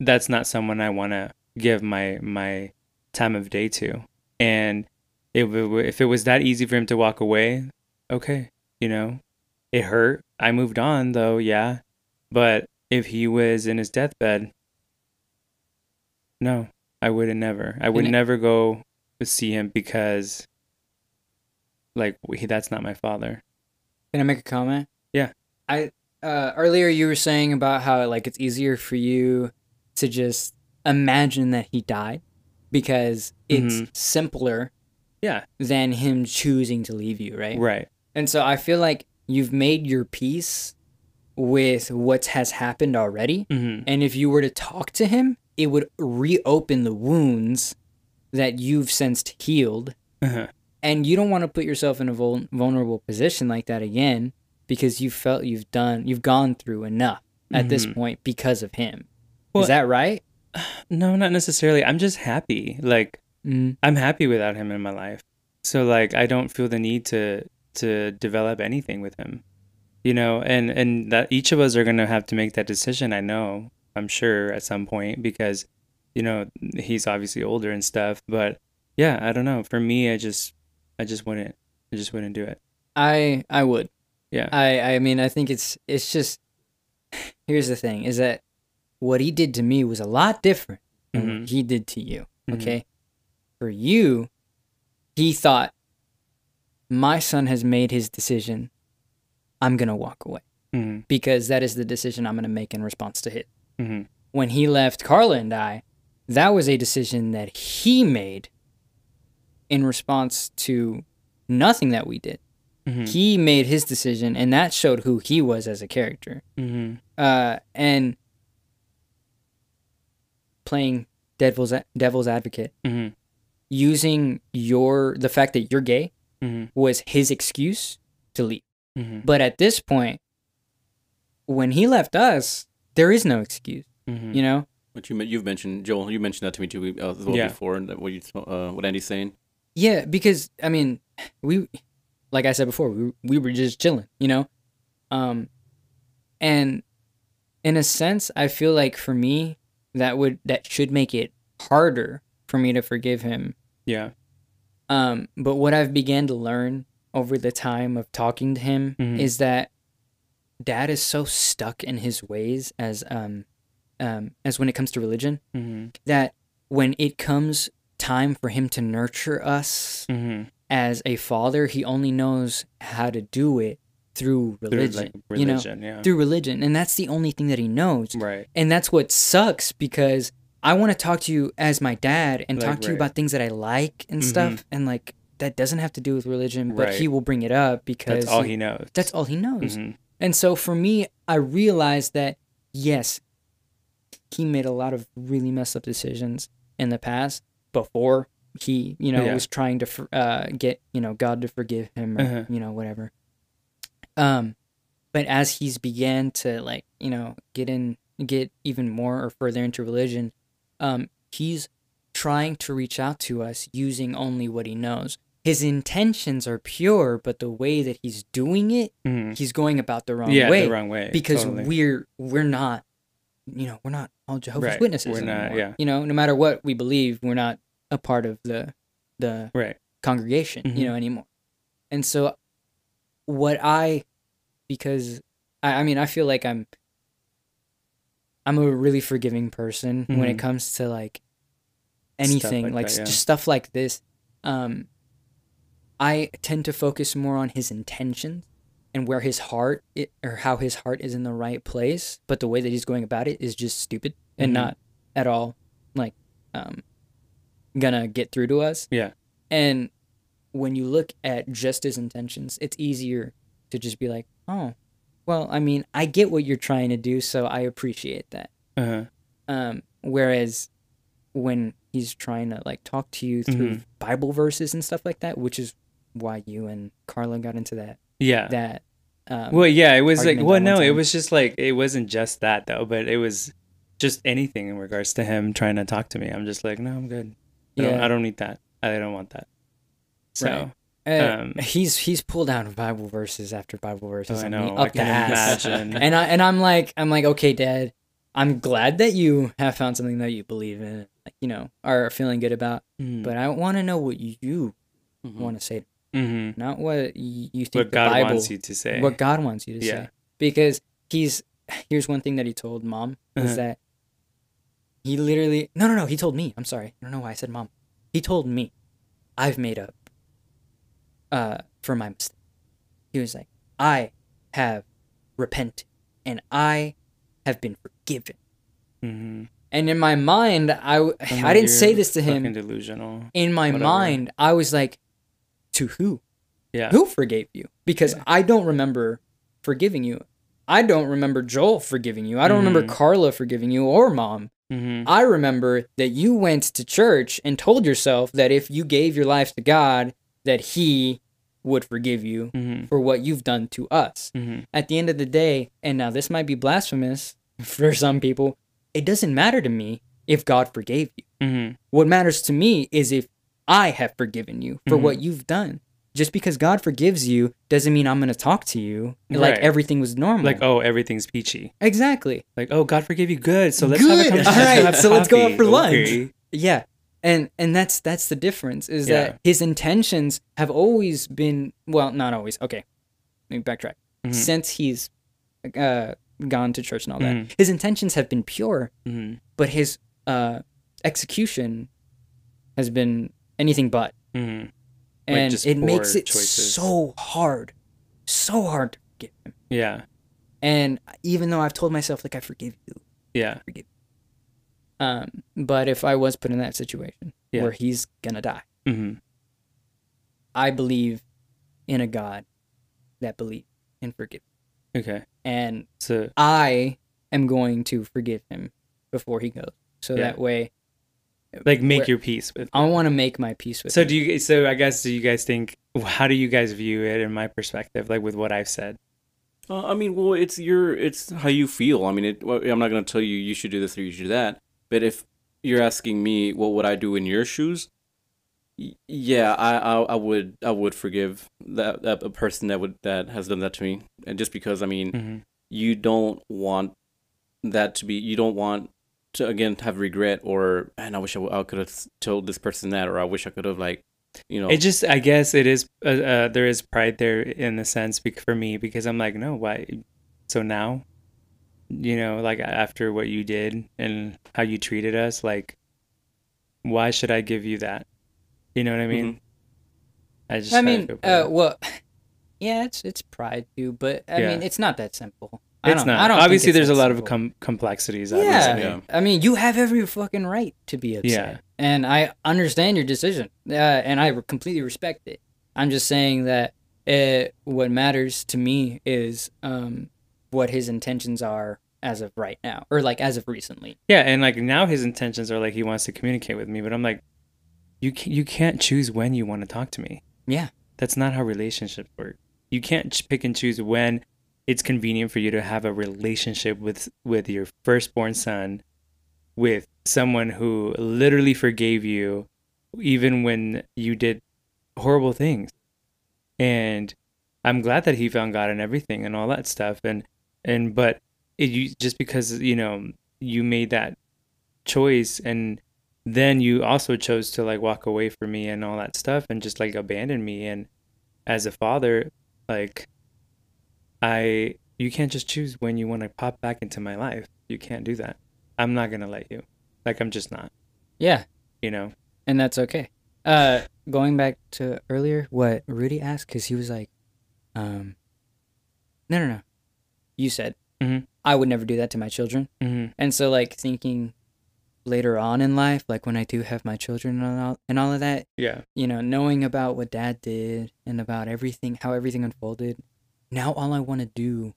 that's not someone I want to give my my time of day to. And it, if it was that easy for him to walk away, okay, you know, it hurt, I moved on though, yeah. But if he was in his deathbed, no, I would never I would never go see him, because like he, that's not my father. Can I make a comment? Yeah. I uh earlier you were saying about how like it's easier for you to just imagine that he died because it's mm-hmm. simpler yeah than him choosing to leave you, right? Right. And so I feel like you've made your peace with what has happened already, mm-hmm. and if you were to talk to him, it would reopen the wounds that you've sensed healed, uh-huh. and you don't want to put yourself in a vul- vulnerable position like that again, because you felt you've done, you've gone through enough at mm-hmm. this point because of him. Well, is that right? No, not necessarily. I'm just happy. Like mm. I'm happy without him in my life. So like I don't feel the need to to develop anything with him, you know. And and that each of us are gonna have to make that decision. I know. I'm sure at some point, because. You know, he's obviously older and stuff, but yeah, I don't know. For me, I just, I just wouldn't, I just wouldn't do it. I, I would. Yeah. I, I mean, I think it's, it's just, here's the thing is that what he did to me was a lot different than mm-hmm. what he did to you. Okay. Mm-hmm. For you, he thought my son has made his decision. I'm going to walk away mm-hmm. because that is the decision I'm going to make in response to him. Mm-hmm. When he left Carla and I, that was a decision that he made in response to nothing that we did. Mm-hmm. He made his decision, and that showed who he was as a character. Mm-hmm. Uh, and playing devil's devil's advocate, mm-hmm. using your the fact that you're gay mm-hmm. was his excuse to leave. Mm-hmm. But at this point, when he left us, there is no excuse. Mm-hmm. You know. What you you've mentioned, Joel, you mentioned that to me too uh, well yeah. before, and what you uh, what Andy's saying. Yeah, because I mean, we, like I said before, we we were just chilling, you know, um, and in a sense, I feel like for me that would that should make it harder for me to forgive him. Yeah. Um, but what I've began to learn over the time of talking to him mm-hmm. is that Dad is so stuck in his ways as um. Um, as when it comes to religion, mm-hmm. that when it comes time for him to nurture us mm-hmm. as a father, he only knows how to do it through religion, through, like, religion you know, yeah. through religion. And that's the only thing that he knows. Right. And that's what sucks, because I want to talk to you as my dad and like, talk to right. you about things that I like and mm-hmm. stuff. And like, that doesn't have to do with religion, but right. he will bring it up because that's all he knows. That's all he knows. Mm-hmm. And so for me, I realized that yes, he made a lot of really messed up decisions in the past before he, you know, yeah. was trying to uh, get, you know, God to forgive him or, uh-huh. you know, whatever. Um, but as he's began to like, you know, get in, get even more or further into religion, um, he's trying to reach out to us using only what he knows. His intentions are pure, but the way that he's doing it, mm. he's going about the wrong yeah, way. Yeah, the wrong way. Because totally. we're, we're not, you know, we're not all Jehovah's right. Witnesses we're anymore. Not, yeah. You know, no matter what we believe, we're not a part of the the right. congregation, mm-hmm. you know, anymore. And so what I, because I, I mean, I feel like I'm, I'm a really forgiving person mm-hmm. when it comes to like anything, like, like that, yeah. just stuff like this. Um, I tend to focus more on his intentions and where his heart it, or how his heart is in the right place. But the way that he's going about it is just stupid and mm-hmm. not at all like, um, gonna get through to us. Yeah. And when you look at just his intentions, it's easier to just be like, oh, well, I mean, I get what you're trying to do, so I appreciate that. Uh-huh. Um, whereas when he's trying to, like, talk to you through mm-hmm. Bible verses and stuff like that, which is why you and Carla got into that. Yeah. That. Um, well, yeah, it was like, well, no, it was just like, it wasn't just that, though, but it was just anything in regards to him trying to talk to me. I'm just like, no, I'm good. I, yeah. don't, I don't need that. I don't want that. So. Right. Uh, um, he's he's pulled out Bible verses after Bible verses. I know. Up I can the ass. Imagine. and I and I'm like I'm like okay, Dad. I'm glad that you have found something that you believe in, like, you know, are feeling good about. Mm. But I want to know what you mm-hmm. want to say, mm-hmm. not what you think what the God Bible wants you to say. What God wants you to yeah. say, because he's here's one thing that he told Mom uh-huh. is that he literally no no no he told me. I'm sorry. I don't know why I said Mom. He told me. I've made up. Uh, for my mistake. He was like, I have repented and I have been forgiven. Mm-hmm. And in my mind, I, I didn't say this to him. Delusional. In my Whatever. mind, I was like, to who? Yeah. Who forgave you? Because yeah. I don't remember forgiving you. I don't remember Joel forgiving you. I don't mm-hmm. remember Carla forgiving you or Mom. Mm-hmm. I remember that you went to church and told yourself that if you gave your life to God, that he would forgive you mm-hmm. for what you've done to us. Mm-hmm. At the end of the day, and now this might be blasphemous for some people, it doesn't matter to me if God forgave you. Mm-hmm. What matters to me is if I have forgiven you for mm-hmm. what you've done. Just because God forgives you doesn't mean I'm going to talk to you like right. everything was normal. Like, oh, everything's peachy. Exactly. Like, oh, God forgave you. Good. So let's Good. have a conversation. All right. Let's so coffee. let's go out for lunch. Okay. Yeah. And and that's that's the difference, is yeah. that his intentions have always been, well, not always. Okay, let me backtrack. Mm-hmm. Since he's uh, gone to church and all mm-hmm. that, his intentions have been pure, mm-hmm. but his uh, execution has been anything but. Mm-hmm. And like it makes it choices. so hard, so hard to forgive him. Yeah. And even though I've told myself, like, I forgive you. Yeah. I forgive you. Um, but if I was put in that situation yeah. where he's gonna die, mm-hmm. I believe in a God that believes in forgiveness. Okay. And so I am going to forgive him before he goes. So yeah. that way, like, make your peace with him. I want to make my peace with so him. So do you, so I guess, do you guys think, how do you guys view it in my perspective, like with what I've said? Uh, I mean, well, it's your, it's how you feel. I mean, it, I'm not going to tell you, you should do this or you should do that. But if you're asking me, what would I do in your shoes? Yeah, I, I, I would, I would forgive that, that a person that would that has done that to me, and just because I mean, mm-hmm. you don't want that to be, you don't want to again have regret or, and I wish I, w- I could have told this person that, or I wish I could have like, you know. It just, I guess it is, uh, uh, there is pride there in the sense for me, because I'm like, no, why? So now. You know, like after what you did and how you treated us, like, why should I give you that? You know what I mean? Mm-hmm. I just, I mean, uh, well, yeah, it's it's pride too, but I yeah. mean, it's not that simple. I it's don't, not. I don't obviously, there's a lot simple. of com- complexities. Obviously. Yeah. yeah, I mean, you have every fucking right to be upset, yeah. and I understand your decision, uh, and I completely respect it. I'm just saying that it, what matters to me is. Um, what his intentions are as of right now, or like as of recently. Yeah, and like now his intentions are like he wants to communicate with me, but I'm like, you can't, you can't choose when you want to talk to me. Yeah. That's not how relationships work. You can't pick and choose when it's convenient for you to have a relationship with, with your firstborn son, with someone who literally forgave you even when you did horrible things. And I'm glad that he found God and everything and all that stuff, and And but it, you, just because, you know, you made that choice, and then you also chose to like walk away from me and all that stuff and just like abandon me. And as a father, like I you can't just choose when you want to pop back into my life. You can't do that. I'm not gonna let you. Like, I'm just not. Yeah. You know? And that's okay. Uh, going back to earlier, what Rudy asked, because he was like, um, no, no, no. You said, mm-hmm. I would never do that to my children. Mm-hmm. And so, like, thinking later on in life, like, when I do have my children and all, and all of that, yeah, you know, knowing about what Dad did and about everything, how everything unfolded, now all I want to do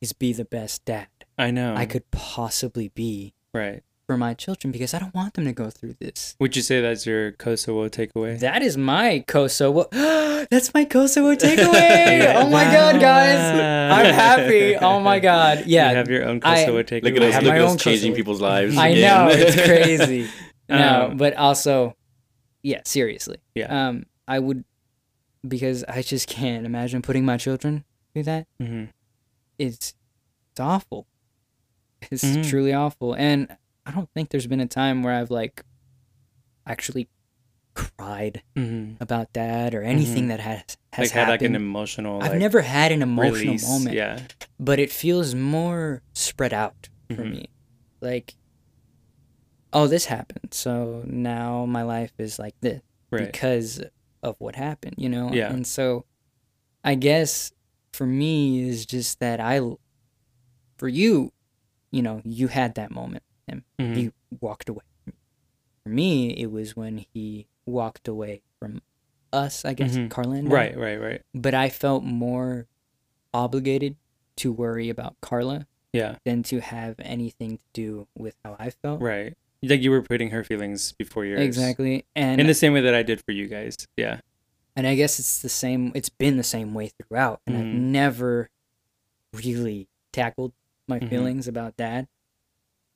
is be the best dad I know I could possibly be. Right. For my children, because I don't want them to go through this. Would you say that's your Kosovo takeaway? That is my Kosovo. That's my Kosovo takeaway. Oh my wow. God, guys! I'm happy. Oh my God, yeah. You have your own Kosovo I, takeaway. Look at us, look at us changing Kosovo. People's lives. I know, it's crazy. No, um, but also, yeah, seriously. Yeah. Um, I would, because I just can't imagine putting my children through that. Mm-hmm. It's, it's awful. It's mm-hmm. truly awful, and. I don't think there's been a time where I've, like, actually cried mm-hmm. about that or anything mm-hmm. that has, has like happened. Had, like, an emotional, I've like, never had an emotional release. Moment. Yeah. But it feels more spread out for mm-hmm. me. Like, oh, this happened, so now my life is like this right. because of what happened, you know? Yeah. And so I guess for me is just that I, for you, you know, you had that moment. Him mm-hmm. he walked away. For me, it was when he walked away from us, I guess, mm-hmm. Carla and I. Right, right, right. But I felt more obligated to worry about Carla yeah. than to have anything to do with how I felt. Right. Like, you were putting her feelings before yours. Exactly. And in the same way that I did for you guys. Yeah. And I guess it's the same, it's been the same way throughout. And mm-hmm. I've never really tackled my mm-hmm. feelings about that.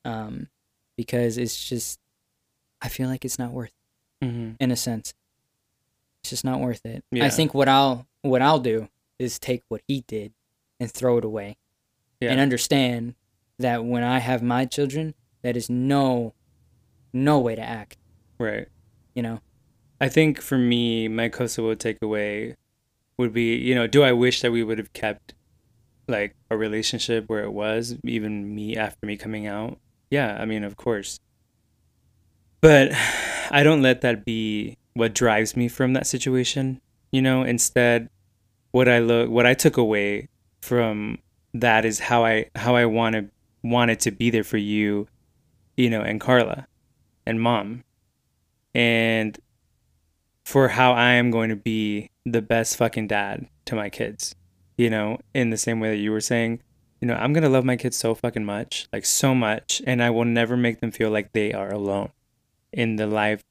Um, because it's just, I feel like it's not worth it, mm-hmm. in a sense. It's just not worth it. Yeah. I think what I'll, what I'll do is take what he did and throw it away yeah. and understand that when I have my children, that is no, no way to act. Right. You know? I think for me, my Kosovo takeaway would be, you know, do I wish that we would have kept like a relationship where it was, even me after me coming out? Yeah, I mean, of course. But I don't let that be what drives me from that situation, you know? Instead, what I look, what I took away from that is how I how I wanted, wanted to be there for you, you know, and Carla and Mom. And for how I am going to be the best fucking dad to my kids, you know, in the same way that you were saying. You know, I'm going to love my kids so fucking much, like so much, and I will never make them feel like they are alone in the life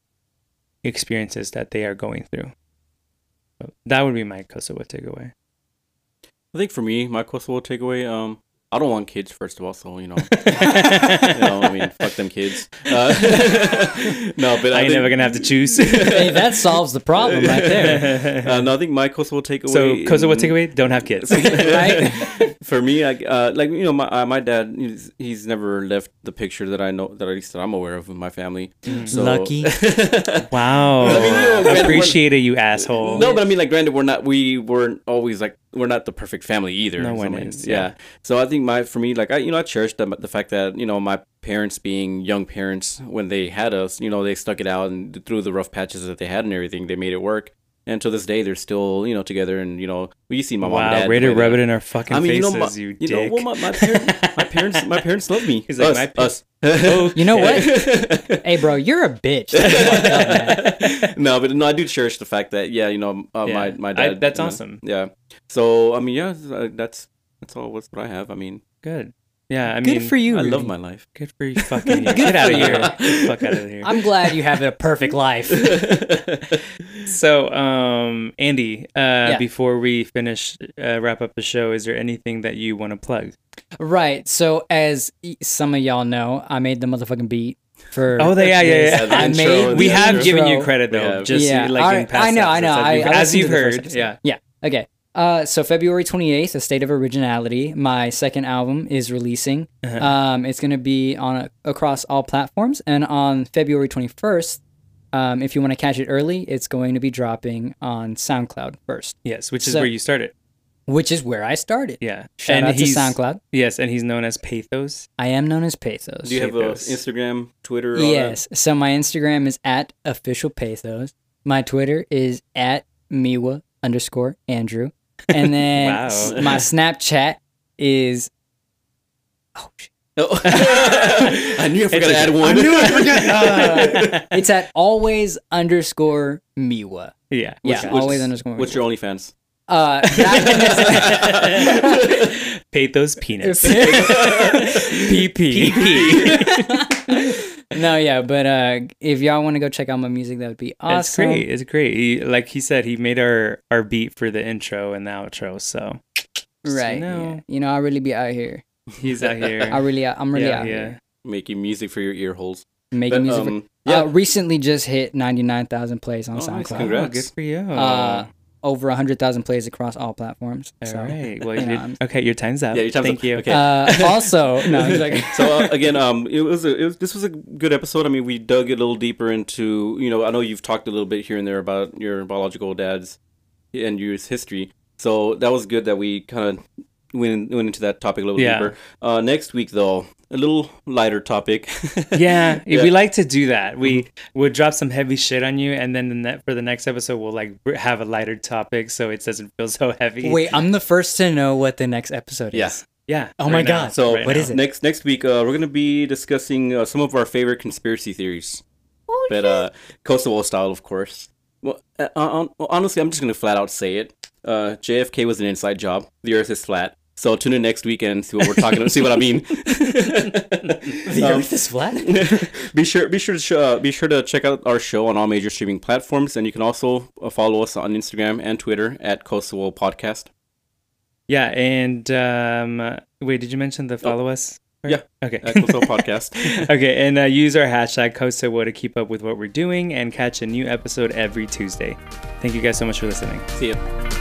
experiences that they are going through. So that would be my Kosovo takeaway. I think for me, my Kosovo takeaway, um, I don't want kids, first of all, so, you know, you know I mean, fuck them kids. Uh, no, but I, I ain't think... never going to have to choose. Hey, that solves the problem right there. Uh, no, I think my Kosovo takeaway... So, Kosovo in... takeaway, don't have kids. Right? For me, I, uh, like, you know, my uh, my dad, he's, he's never left the picture that I know, that at least that I'm aware of in my family. So... Lucky. Wow. I mean, you know, appreciate it, you asshole. No, but I mean, like, granted, we're not, we weren't always, like, we're not the perfect family either. No one is. Yeah. yeah. So I think my, for me, like I, you know, I cherish the, the fact that, you know, my parents being young parents, when they had us, you know, they stuck it out and through the rough patches that they had and everything, they made it work. And to this day, they're still, you know, together. And, you know, we see my wow, mom and dad. Wow, way to rub it in our fucking I mean, faces, you, know, my, you dick. You know, well, my, my, parents, my, parents, my parents love me. He's like, us, my pa- us. Okay. You know what? Hey, bro, you're a bitch. Up, no, but no, I do cherish the fact that, yeah, you know, uh, yeah. my, my dad. I, that's you know, awesome. Yeah. So, I mean, yeah, that's that's all what I have. I mean. Good. Yeah, I mean, good for you. I Rudy. Love my life. Good for you, fucking. Here. Get out of here. Get the fuck out of here. I'm glad you have a perfect life. So, um, Andy, uh, yeah. before we finish, uh, wrap up the show, is there anything that you want to plug? Right. So, as some of y'all know, I made the motherfucking beat for. Oh, they, yeah, yeah, yeah. The I intro, made. We have intro. given you credit though. Just yeah. like I, in past I know, episodes, I know. I, you've, I as you've heard. Yeah. Yeah. Okay. Uh, so February twenty-eighth, A State of Originality, my second album, is releasing. Uh-huh. Um, it's going to be on a, across all platforms. And on February twenty-first, um, if you want to catch it early, it's going to be dropping on SoundCloud first. Yes, which is so, where you started. Which is where I started. Yeah. Shout and out to SoundCloud. Yes, and he's known as Pathos. I am known as Pathos. Do you have an Instagram, Twitter? Yes. That? So my Instagram is at officialpathos. My Twitter is at Miwa underscore Andrew. And then wow. my Snapchat is... Oh, shit. Oh. I knew I forgot it's to add one. I knew I forgot. Uh, it's at always underscore Miwa. Yeah. Yeah, which, always which, underscore Miwa. What's your OnlyFans? Uh, that Pathos peanuts. P P. P P. No, yeah, but uh, if y'all want to go check out my music, that would be awesome. It's great. It's great. He, like he said, he made our, our beat for the intro and the outro. So, right. So no. yeah. You know, I'll really be out here. He's out here. I really, I'm really yeah, out yeah. here. Making music for your ear holes. Making but, music. Um, for, yeah. Uh, recently just hit ninety-nine thousand plays on oh, SoundCloud. Nice. Congrats. Oh, good for you. Uh, Over one hundred thousand plays across all platforms. All so, right. Well, you you know, okay, your time's up. Yeah, your time's Thank up. you. Okay. Uh, also, no, he's like... So, uh, again, um, it was a, it was, this was a good episode. I mean, we dug a little deeper into, you know, I know you've talked a little bit here and there about your biological dad's and your history. So that was good that we kind of went, went into that topic a little yeah. deeper. Uh, next week, though... A little lighter topic. yeah, yeah, we like to do that. We mm-hmm. would drop some heavy shit on you, and then the net, for the next episode, we'll like have a lighter topic so it doesn't feel so heavy. Wait, I'm the first to know what the next episode is. Yeah. Yeah. Oh right my now. God. So right what now. is it? Next next week, uh, we're going to be discussing uh, some of our favorite conspiracy theories. Oh, but uh, Kosovo style, of course. Well, uh, uh, honestly, I'm just going to flat out say it. Uh, J F K was an inside job. The earth is flat. So tune in next week and see what we're talking about. See what I mean. The um, Earth is flat. be sure, be sure to sh- uh, be sure to check out our show on all major streaming platforms, and you can also uh, follow us on Instagram and Twitter at Kosovo Podcast. Yeah, and um, wait, did you mention the follow oh. us? Part? Yeah. Okay. At Kosovo Podcast. Okay, and uh, use our hashtag Kosovo to keep up with what we're doing and catch a new episode every Tuesday. Thank you guys so much for listening. See ya.